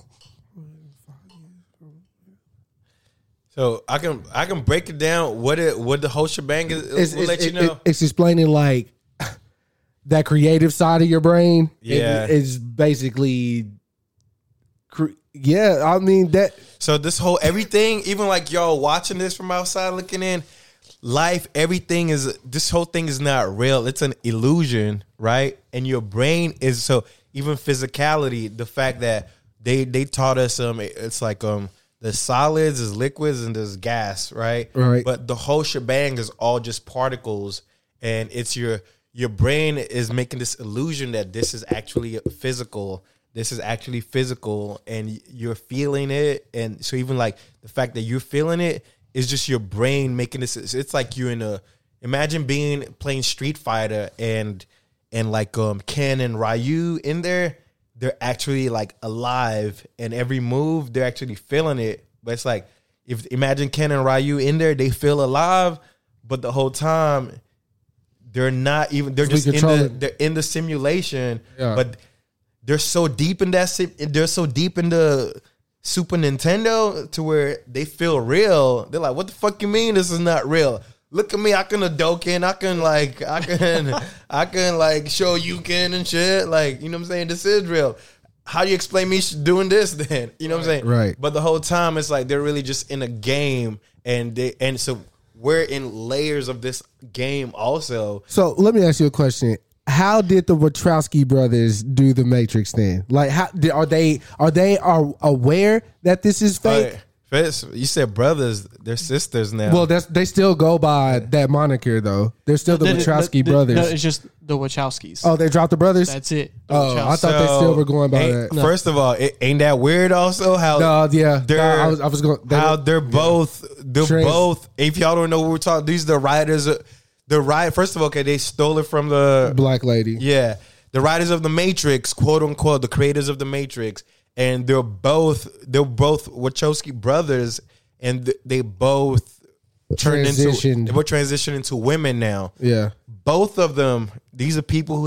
So I can break it down. What the whole shebang is? We'll let you know. It's explaining like that creative side of your brain. Yeah, it's basically. Yeah, I mean that. So this whole everything, even like y'all watching this from outside looking in, life, everything is, this whole thing is not real. It's an illusion, right? And your brain is, so even physicality, the fact that they taught us, it's like the solids is liquids and there's gas, right? Right. But the whole shebang is all just particles, and it's your brain is making this illusion that this is actually physical. This is actually physical, and you're feeling it. And so even like the fact that you're feeling it is just your brain making this. It's like you're imagine playing Street Fighter and like Ken and Ryu in there. They're actually like alive, and every move they're actually feeling it. But it's like, imagine Ken and Ryu in there, they feel alive, but the whole time they're not even, they're just in the simulation. Yeah. But they're so deep in the Super Nintendo to where they feel real. They're like, what the fuck you mean this is not real? Look at me, I can Hadouken, I can show Yuken and shit. Like, you know what I'm saying? This is real. How do you explain me doing this then? You know what I'm saying? Right. But the whole time it's like they're really just in a game, and so we're in layers of this game also. So let me ask you a question. How did the Wachowski brothers do the Matrix thing? Like, are they aware that this is fake? First, you said brothers; they're sisters now. Well, they still go by that moniker though. They're still the Wachowski brothers. No, it's just the Wachowskis. Oh, they dropped the brothers. That's it. Oh, I thought they still were going by that. No. First of all, ain't that weird? Also, they're both. If y'all don't know what we're talking, these are the writers. The riot, first of all, okay, they stole it from the black lady. Yeah. The writers of the Matrix, quote unquote, the creators of the Matrix. And they're both Wachowski brothers, and they both transitioned into women now. Yeah. Both of them, these are people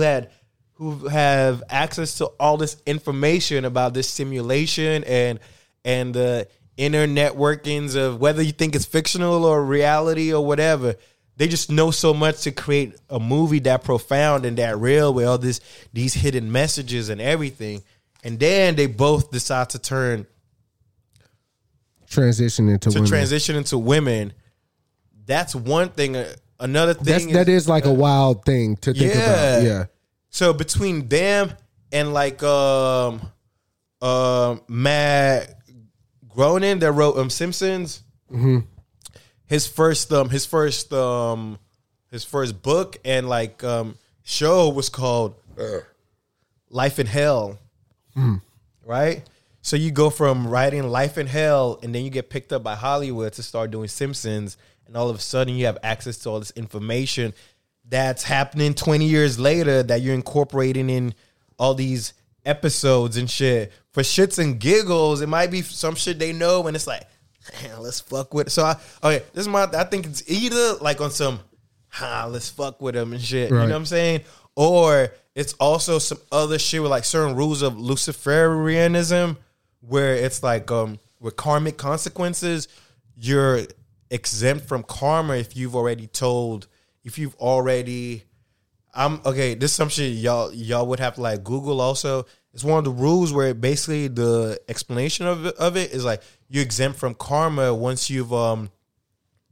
who have access to all this information about this simulation and the inner networkings of whether you think it's fictional or reality or whatever. They just know so much to create a movie that profound and that real with all these hidden messages and everything. And then they both decide to transition into women. That's one thing. Another thing that is like a wild thing to think about. Yeah. So between them and like Matt Groening that wrote Simpsons. Mm-hmm. His first book and like show was called Life in Hell, right? So you go from writing Life in Hell, and then you get picked up by Hollywood to start doing Simpsons, and all of a sudden you have access to all this information that's happening 20 years later that you're incorporating in all these episodes and shit for shits and giggles. It might be some shit they know, and it's like, man, let's fuck with it. So I think it's either like on some let's fuck with them and shit, right. You know what I'm saying? Or it's also some other shit with like certain rules of Luciferianism, where it's like with karmic consequences, you're exempt from karma if you've already told. If you've already, this is some shit y'all would have to like Google also. It's one of the rules where basically the explanation of it is like you're exempt from karma once you've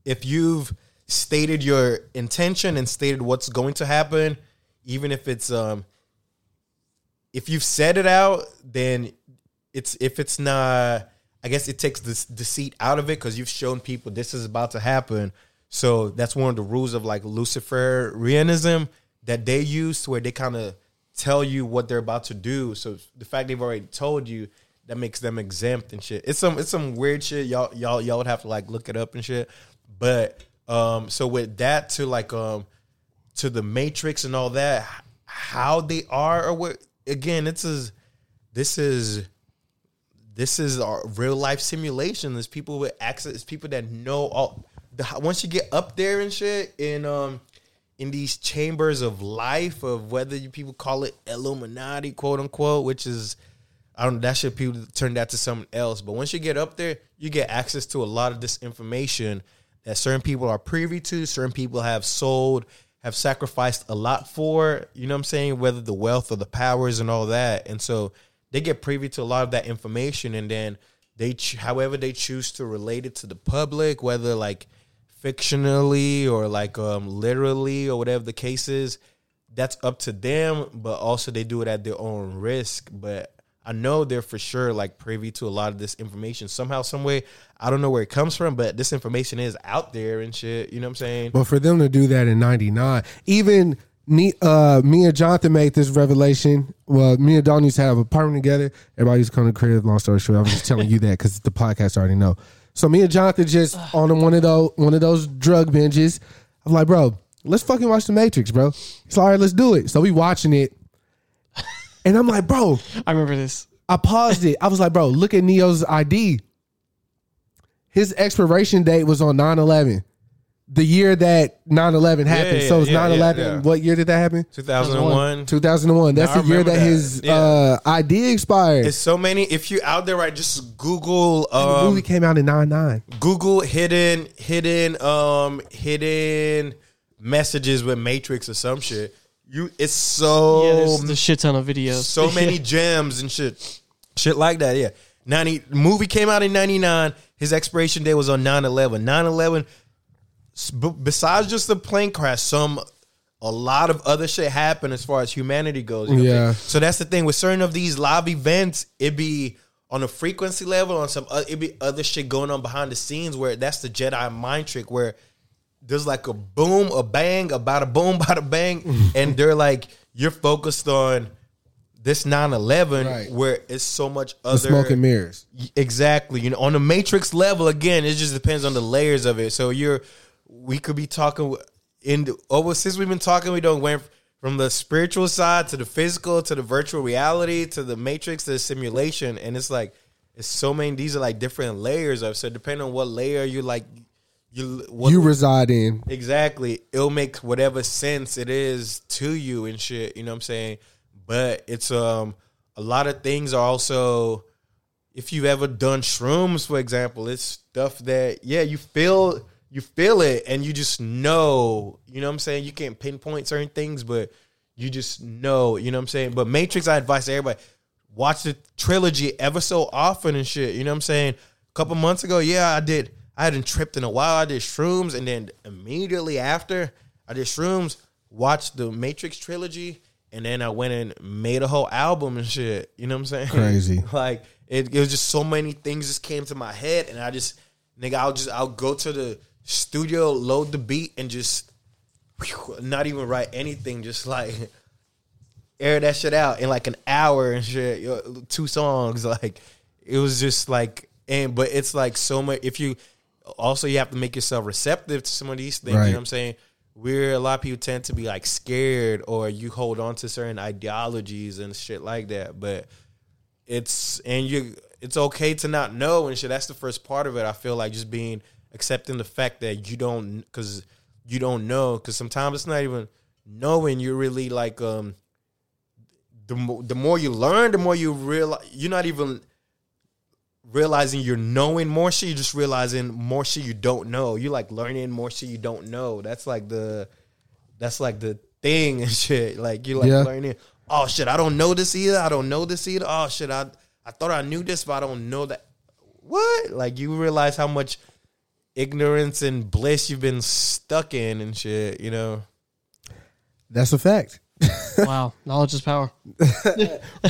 if you've stated your intention and stated what's going to happen, even if it's if you've said it out, then it's if it's not I guess it takes this deceit out of it because you've shown people this is about to happen. So that's one of the rules of like Luciferianism that they use, where they kind of tell you what they're about to do. So the fact they've already told you, that makes them exempt and shit. It's some weird shit. Y'all would have to like look it up and shit. But so with that to like to the Matrix and all that, how they are or what, again, this is our real life simulation. There's people with access. It's people that know all. Once you get up there and shit, in these chambers of life, of whether you people call it Illuminati, quote unquote, which is, I don't know, that shit, people turn that to something else. But once you get up there, you get access to a lot of this information that certain people are privy to, certain people have sold, have sacrificed a lot for, you know what I'm saying, whether the wealth or the powers and all that. And so they get privy to a lot of that information, and then they, however they choose to relate it to the public, whether like fictionally or like literally or whatever the case is, that's up to them. But also they do it at their own risk. But I know they're for sure like privy to a lot of this information somehow, some way. I don't know where it comes from, but this information is out there and shit. You know what I'm saying? But for them to do that in '99, even me and Jonathan made this revelation. Well, me and Don used to have an apartment together. Everybody used to come to the crib. Long story short, I was just telling you that because the podcast already know. So me and Jonathan just on one of those drug binges. I'm like, bro, let's fucking watch The Matrix, bro. It's like, all right, let's do it. So we watching it. And I'm like, bro, I remember this. I paused it. I was like, bro, look at Neo's ID. His expiration date was on 9/11, the year that 9/11 happened. So it's 9/11. Yeah. What year did that happen? 2001. 2001. That's the year that his ID expired. It's so many. If you out there, right, just Google. The movie came out in 99. Google hidden messages with Matrix or some shit. It's so there's a shit ton of videos, so many gems and shit like that. Yeah, 90 movie came out in 99. His expiration date was on 9/11. 9/11. Besides just the plane crash, a lot of other shit happened as far as humanity goes. You know what I mean? So that's the thing with certain of these live events. It be on a frequency level, on some it be other shit going on behind the scenes where that's the Jedi mind trick where. There's like a boom, a bang, a bada boom, bada bang. And they're like, you're focused on this 9/11 right. Where it's so much other. The smoke and mirrors. Exactly. You know, on the Matrix level, again, it just depends on the layers of it. So we could be talking since we've been talking, we don't went from the spiritual side to the physical, to the virtual reality, to the Matrix, to the simulation. And it's like, it's so many, these are like different layers of. So depending on what layer you like, you reside in. Exactly. It'll make whatever sense it is to you and shit. You know what I'm saying? But it's a lot of things are also, if you've ever done shrooms, for example, it's stuff that you feel it and you just know. You know what I'm saying? You can't pinpoint certain things, but you just know. You know what I'm saying? But Matrix, I advise everybody, watch the trilogy ever so often and shit. You know what I'm saying? A couple months ago, I hadn't tripped in a while. I did shrooms, and then immediately after I did shrooms, watched the Matrix trilogy, and then I went and made a whole album and shit. You know what I'm saying? Crazy. Like it was just so many things just came to my head, and I just, nigga, I'll go to the studio, load the beat, and just not even write anything, just like air that shit out in like an hour and shit, 2 songs. Like it was just like, but it's like so much. If you. Also, you have to make yourself receptive to some of these things. Right. You know what I'm saying? A lot of people tend to be like scared, or you hold on to certain ideologies and shit like that. But it's okay to not know and shit. That's the first part of it. I feel like just accepting the fact that you don't know. Because sometimes it's not even knowing. You're really like the more you learn, the more you realize you're not even. Realizing you're knowing more shit, you're just realizing more shit you don't know. You like learning more shit you don't know. That's like the thing and shit. Like you're like learning. Oh shit, I don't know this either. I don't know this either. Oh shit, I thought I knew this, but I don't know that. What? Like you realize how much ignorance and bliss you've been stuck in and shit. You know. That's a fact. Wow, knowledge is power.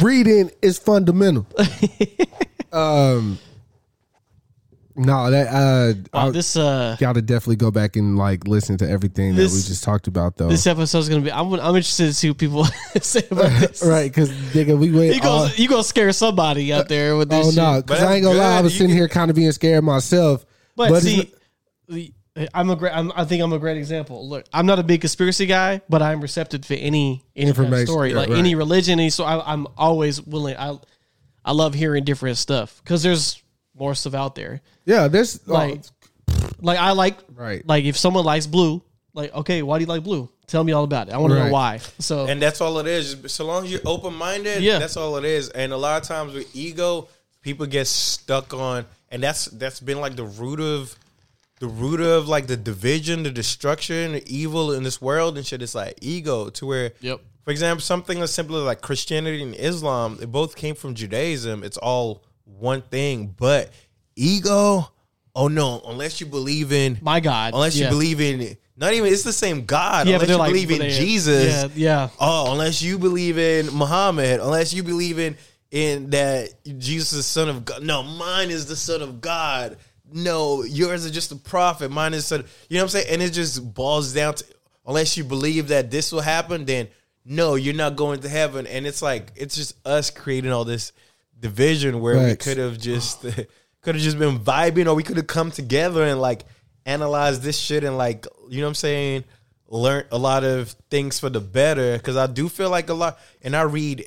Reading is fundamental. No, that gotta definitely go back and like listen to everything that we just talked about though. This episode's gonna be I'm interested to see what people say about this. Right, because nigga, we went you gonna scare somebody out there with this. Oh shit. No, because I ain't gonna lie, I was sitting here kind of being scared myself. But see, I think I'm a great example. Look, I'm not a big conspiracy guy, but I'm receptive for any information, kind of story, like right. Any religion. Any so I'm always willing. I love hearing different stuff because there's more stuff out there. Yeah, there's like I like right. Like if someone likes blue, like okay, why do you like blue? Tell me all about it. I want right. to know why. So and that's all it is. So long as you're open minded, yeah. That's all it is. And a lot of times with ego, people get stuck on, and that's been like the root of like the division, the destruction, the evil in this world and shit. It's like ego to where, yep. For example, something as simple as like Christianity and Islam, it both came from Judaism. It's all one thing, but ego. Oh no! Unless you believe in my God, unless you believe in not even it's the same God. Yeah, unless you believe in Jesus, yeah. Oh, unless you believe in Muhammad, unless you believe in that Jesus is the Son of God. No, mine is the Son of God. No, yours is just a prophet. Mine is Son. You know what I'm saying? And it just boils down to unless you believe that this will happen, then no, you're not going to heaven. And it's like it's just us creating all this division where we could have just been vibing, or we could have come together and like analyze this shit and like, you know what I'm saying, learn a lot of things for the better. Because I do feel like a lot, and I read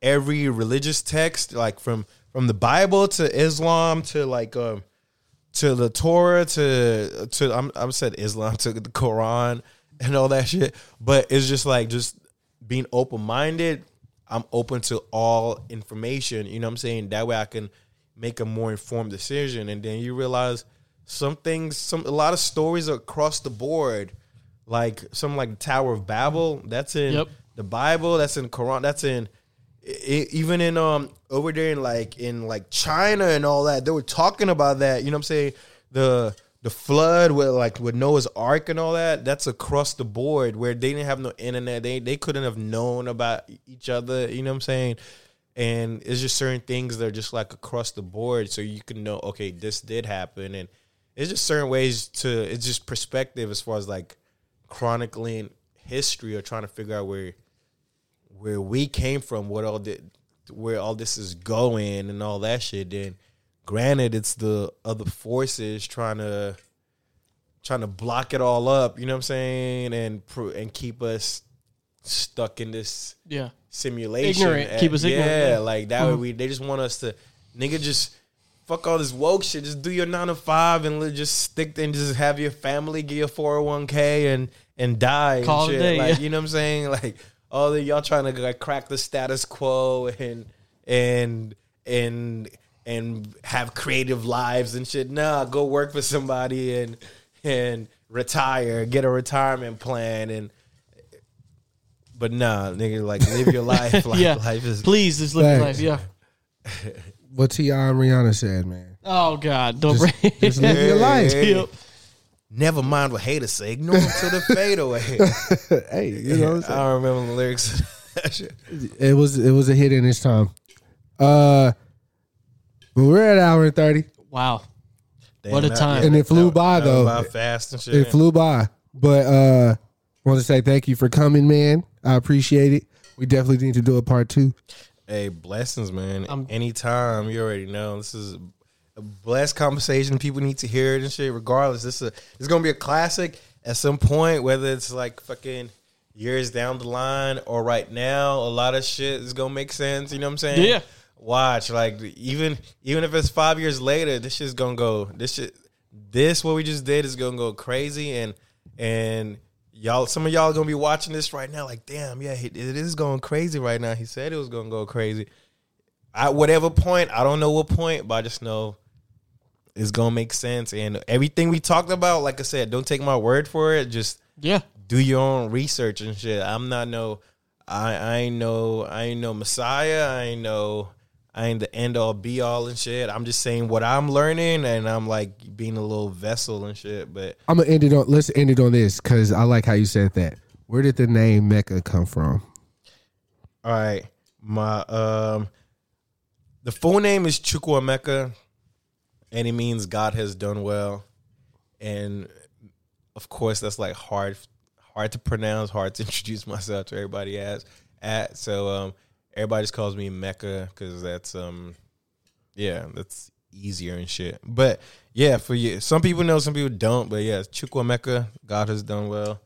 every religious text, like from the Bible to Islam to like to the Torah to I'm said Islam to the Quran and all that shit. But it's just like just being open minded. I'm open to all information. You know what I'm saying? That way I can make a more informed decision. And then you realize some things, a lot of stories are across the board, like something like the Tower of Babel. That's in the Bible. That's in Quran. That's in even in over there in China and all that. They were talking about that. You know what I'm saying? The flood with Noah's Ark and all that. That's across the board where they didn't have no internet. They couldn't have known about each other. You know what I'm saying? And it's just certain things that are just like across the board, so you can know, okay, this did happen. And it's just certain ways it's just perspective as far as like chronicling history or trying to figure out where we came from, where all this is going and all that shit. Then, granted, it's the other forces trying to block it all up. You know what I'm saying? And keep us stuck in this simulation. Ignorant. Keep us ignorant. Yeah, like that way they just want us to, nigga, just fuck all this woke shit. Just do your 9 to 5 and just stick and just have your family, get your 401k and die. Call and shit. Day, like, you know what I'm saying? Like all the y'all trying to like crack the status quo and have creative lives and shit. Nah, go work for somebody and retire, get a retirement plan and. But nah, nigga, like live your life. Life is please just live your life. Yeah. What T.I. and Rihanna said, man. Oh God, don't just live your life. Yep. Never mind what haters say. Ignore them to the fadeaway. Hey, you know what I'm saying? I don't remember the lyrics. It was a hit in its time. But we're at an hour and 30. Wow, damn, what a time! And it flew by though. By fast and shit. It flew by, but want to say thank you for coming, man. I appreciate it. We definitely need to do a part 2. Hey, blessings, man. Anytime, you already know. This is a blessed conversation. People need to hear it and shit. Regardless, it's going to be a classic at some point, whether it's like fucking years down the line or right now. A lot of shit is going to make sense. You know what I'm saying? Yeah. Watch. Like, even if it's 5 years later, this shit's going to go. This what we just did is going to go crazy. And y'all, some of y'all are going to be watching this right now like, damn, yeah, it is going crazy right now. He said it was going to go crazy. At whatever point, I don't know what point, but I just know it's going to make sense. And everything we talked about, like I said, don't take my word for it. Just do your own research and shit. I'm not I ain't no Messiah. I ain't the end all be all and shit. I'm just saying what I'm learning, and I'm like being a little vessel and shit. But I'm gonna end it on. Let's end it on this because I like how you said that. Where did the name Mecca come from? All right, my the full name is Chukwuemeka. And it means God has done well. And of course, that's like hard to pronounce, hard to introduce myself to everybody as. So everybody just calls me Mecca because that's that's easier and shit. But yeah, for you, some people know, some people don't. But yeah, Chukwuemeka, God has done well.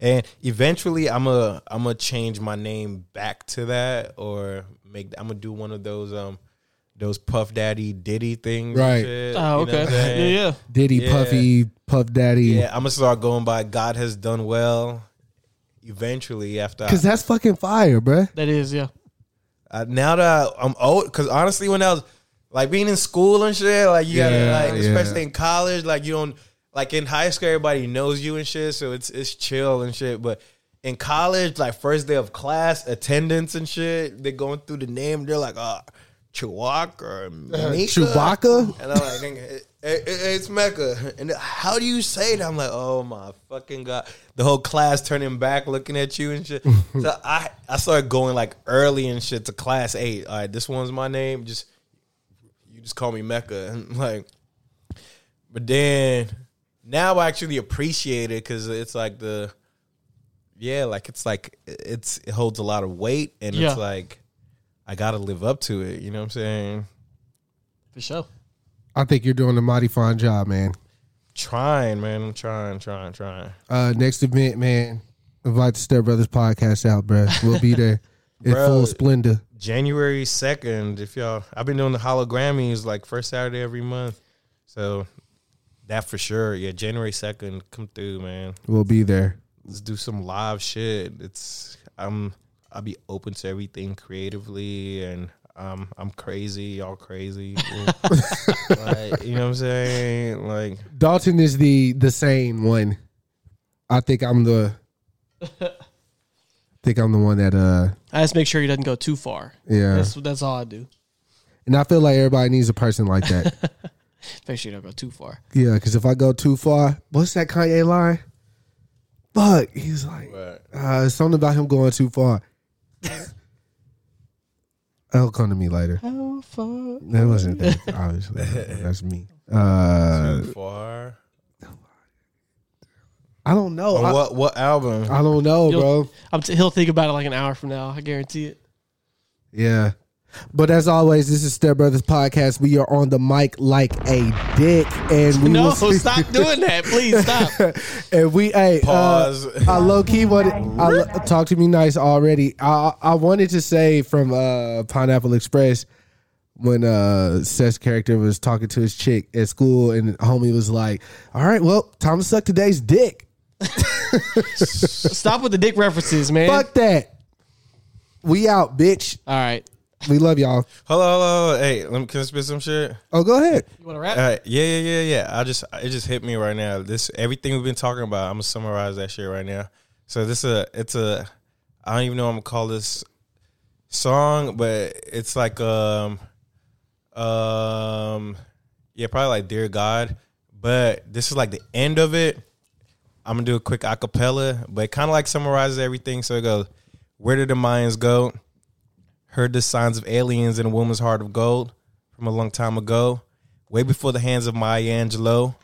And eventually, I'm a change my name back to that, or I'm gonna do one of those Puff Daddy Diddy things, right? And shit, okay, yeah. Diddy, yeah. Puffy, Puff Daddy. Yeah, I'm gonna start going by God has done well. Eventually, after because that's fucking fire, bro. That is, yeah. Now that I'm old, because honestly, when I was like being in school and shit, like you gotta especially in college, like you don't. Like in high school, everybody knows you and shit, so it's chill and shit. But in college, like first day of class, attendance and shit, they're going through the name. They're like, Chewbacca? And I'm like, it's Mecca. And how do you say that? I'm like, oh my fucking God. The whole class turning back, looking at you and shit. So I started going like early and shit to class 8. All right, this one's my name. You just call me Mecca. And like, but then... Now I actually appreciate it because it's like it holds a lot of weight and it's like I gotta live up to it. You know what I'm saying? For sure. I think you're doing a mighty fine job, man. Trying, man. I'm trying. Next event, man. Invite the Step Brothers podcast out, bro. We'll be there in full splendor. January 2nd. If y'all, I've been doing the Hologrammies like first Saturday every month, so. That for sure. Yeah, January 2nd, come through, man. We'll be there. Let's do some live shit. I'll be open to everything creatively, and I'm crazy, y'all crazy. Like, you know what I'm saying? Like Dalton is the same one. I think I'm the one that I just make sure he doesn't go too far. Yeah. That's all I do. And I feel like everybody needs a person like that. Make sure you don't go too far. Yeah, because if I go too far, what's that Kanye line? Fuck, he's like, something about him going too far. That'll come to me later. How far? That wasn't that, obviously. That's me. Too far. I don't know. What album? I don't know, bro. He'll think about it like an hour from now. I guarantee it. Yeah. But as always, this is Step Brothers Podcast. We are on the mic like a dick, and we stop doing that, please stop. And we, pause. I low key wanted talk to me nice already. I wanted to say from Pineapple Express when Seth's character was talking to his chick at school, and homie was like, "All right, well, time to suck today's dick." Stop with the dick references, man. Fuck that. We out, bitch. All right. We love y'all. Hello. Hey, can I spit some shit? Oh, go ahead. You want to rap? Yeah. It just hit me right now. Everything we've been talking about, I'm going to summarize that shit right now. So I don't even know what I'm going to call this song, but it's like, probably like Dear God, but this is like the end of it. I'm going to do a quick acapella, but it kind of like summarizes everything. So it goes, where did the Mayans go? Heard the signs of aliens in a woman's heart of gold from a long time ago, way before the hands of Maya Angelou,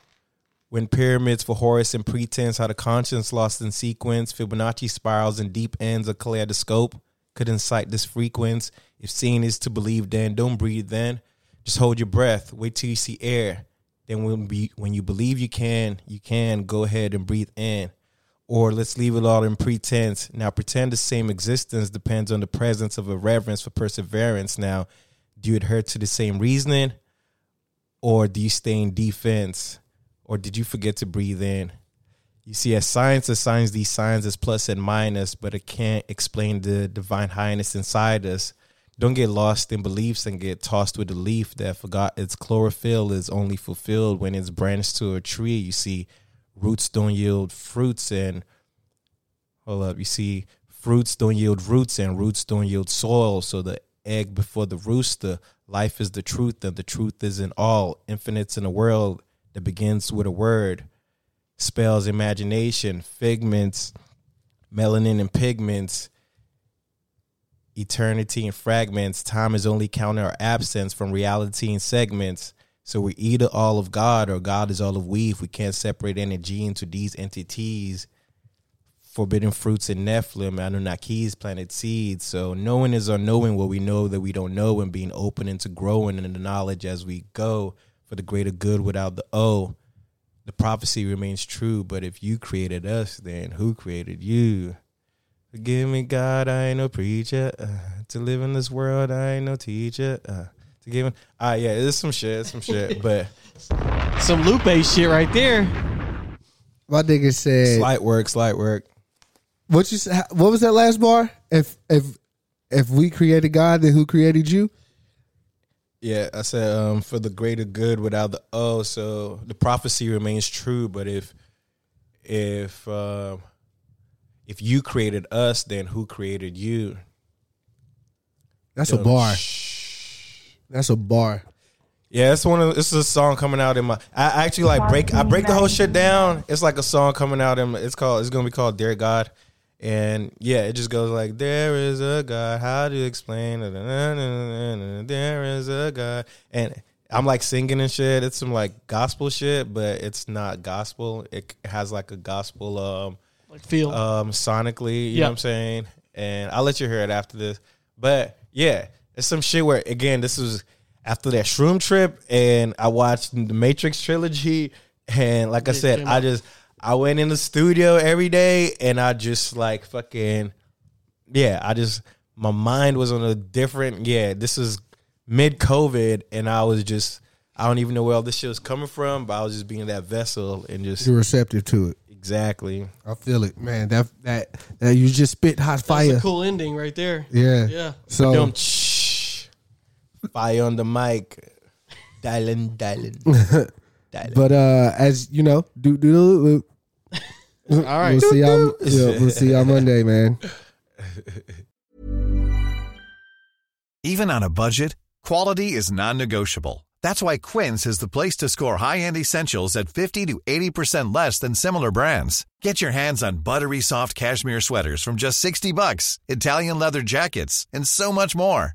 when pyramids for Horus and pretense, how the conscience lost in sequence, Fibonacci spirals and deep ends, a kaleidoscope could incite this frequency. If seeing is to believe, then don't breathe then. Just hold your breath. Wait till you see air. Then when you believe you can go ahead and breathe in. Or let's leave it all in pretense. Now pretend the same existence depends on the presence of a reverence for perseverance. Now, do you adhere to the same reasoning? Or do you stay in defense? Or did you forget to breathe in? You see, as science assigns these signs as plus and minus, but it can't explain the divine highness inside us. Don't get lost in beliefs and get tossed with the leaf that forgot its chlorophyll is only fulfilled when it's branched to a tree, you see. Roots don't yield fruits and fruits don't yield roots and roots don't yield soil. So the egg before the rooster, life is the truth and the truth is in all. Infinite's in a world that begins with a word. Spells, imagination, figments, melanin and pigments, eternity and fragments. Time is only counting our absence from reality and segments. So we're either all of God or God is all of we. If we can't separate energy into these entities, forbidden fruits and Nephilim, Anunnakis, planted seeds. So knowing is unknowing what we know that we don't know, and being open into growing in the knowledge as we go for the greater good without the O. The prophecy remains true, but if you created us, then who created you? Forgive me, God, I ain't no preacher. To live in this world, I ain't no teacher. To give him, yeah, it's some shit, but some Lupe shit right there. My nigga said, "Slight work." What you say? What was that last bar? If we created God, then who created you? Yeah, I said for the greater good without the O. So the prophecy remains true, but if you created us, then who created you? That's a bar. That's a bar. Yeah, it's a song coming out in my. I actually like break the whole shit down. It's like a song coming out in. It's gonna be called "Dear God," and yeah, it just goes like, "There is a God. How do you explain? There is a God." And I'm like singing and shit. It's some like gospel shit, but it's not gospel. It has like a gospel feel sonically. You know what I'm saying? And I'll let you hear it after this. But yeah. It's some shit where, again, this was after that shroom trip, and I watched the Matrix trilogy, and like I said, I went in the studio every day, and I just like fucking, yeah, my mind was on a different, yeah, this is mid-COVID, and I was just, I don't even know where all this shit was coming from, but I was just being that vessel and just. You're receptive to it. Exactly. I feel it, man. That you just spit hot fire. That's a cool ending right there. Yeah. Yeah. So. Fire on the mic, dialing. But as you know, all right. We'll see y'all Monday, man. Even on a budget, quality is non-negotiable. That's why Quince is the place to score high-end essentials at 50 to 80% less than similar brands. Get your hands on buttery soft cashmere sweaters from just $60, Italian leather jackets, and so much more.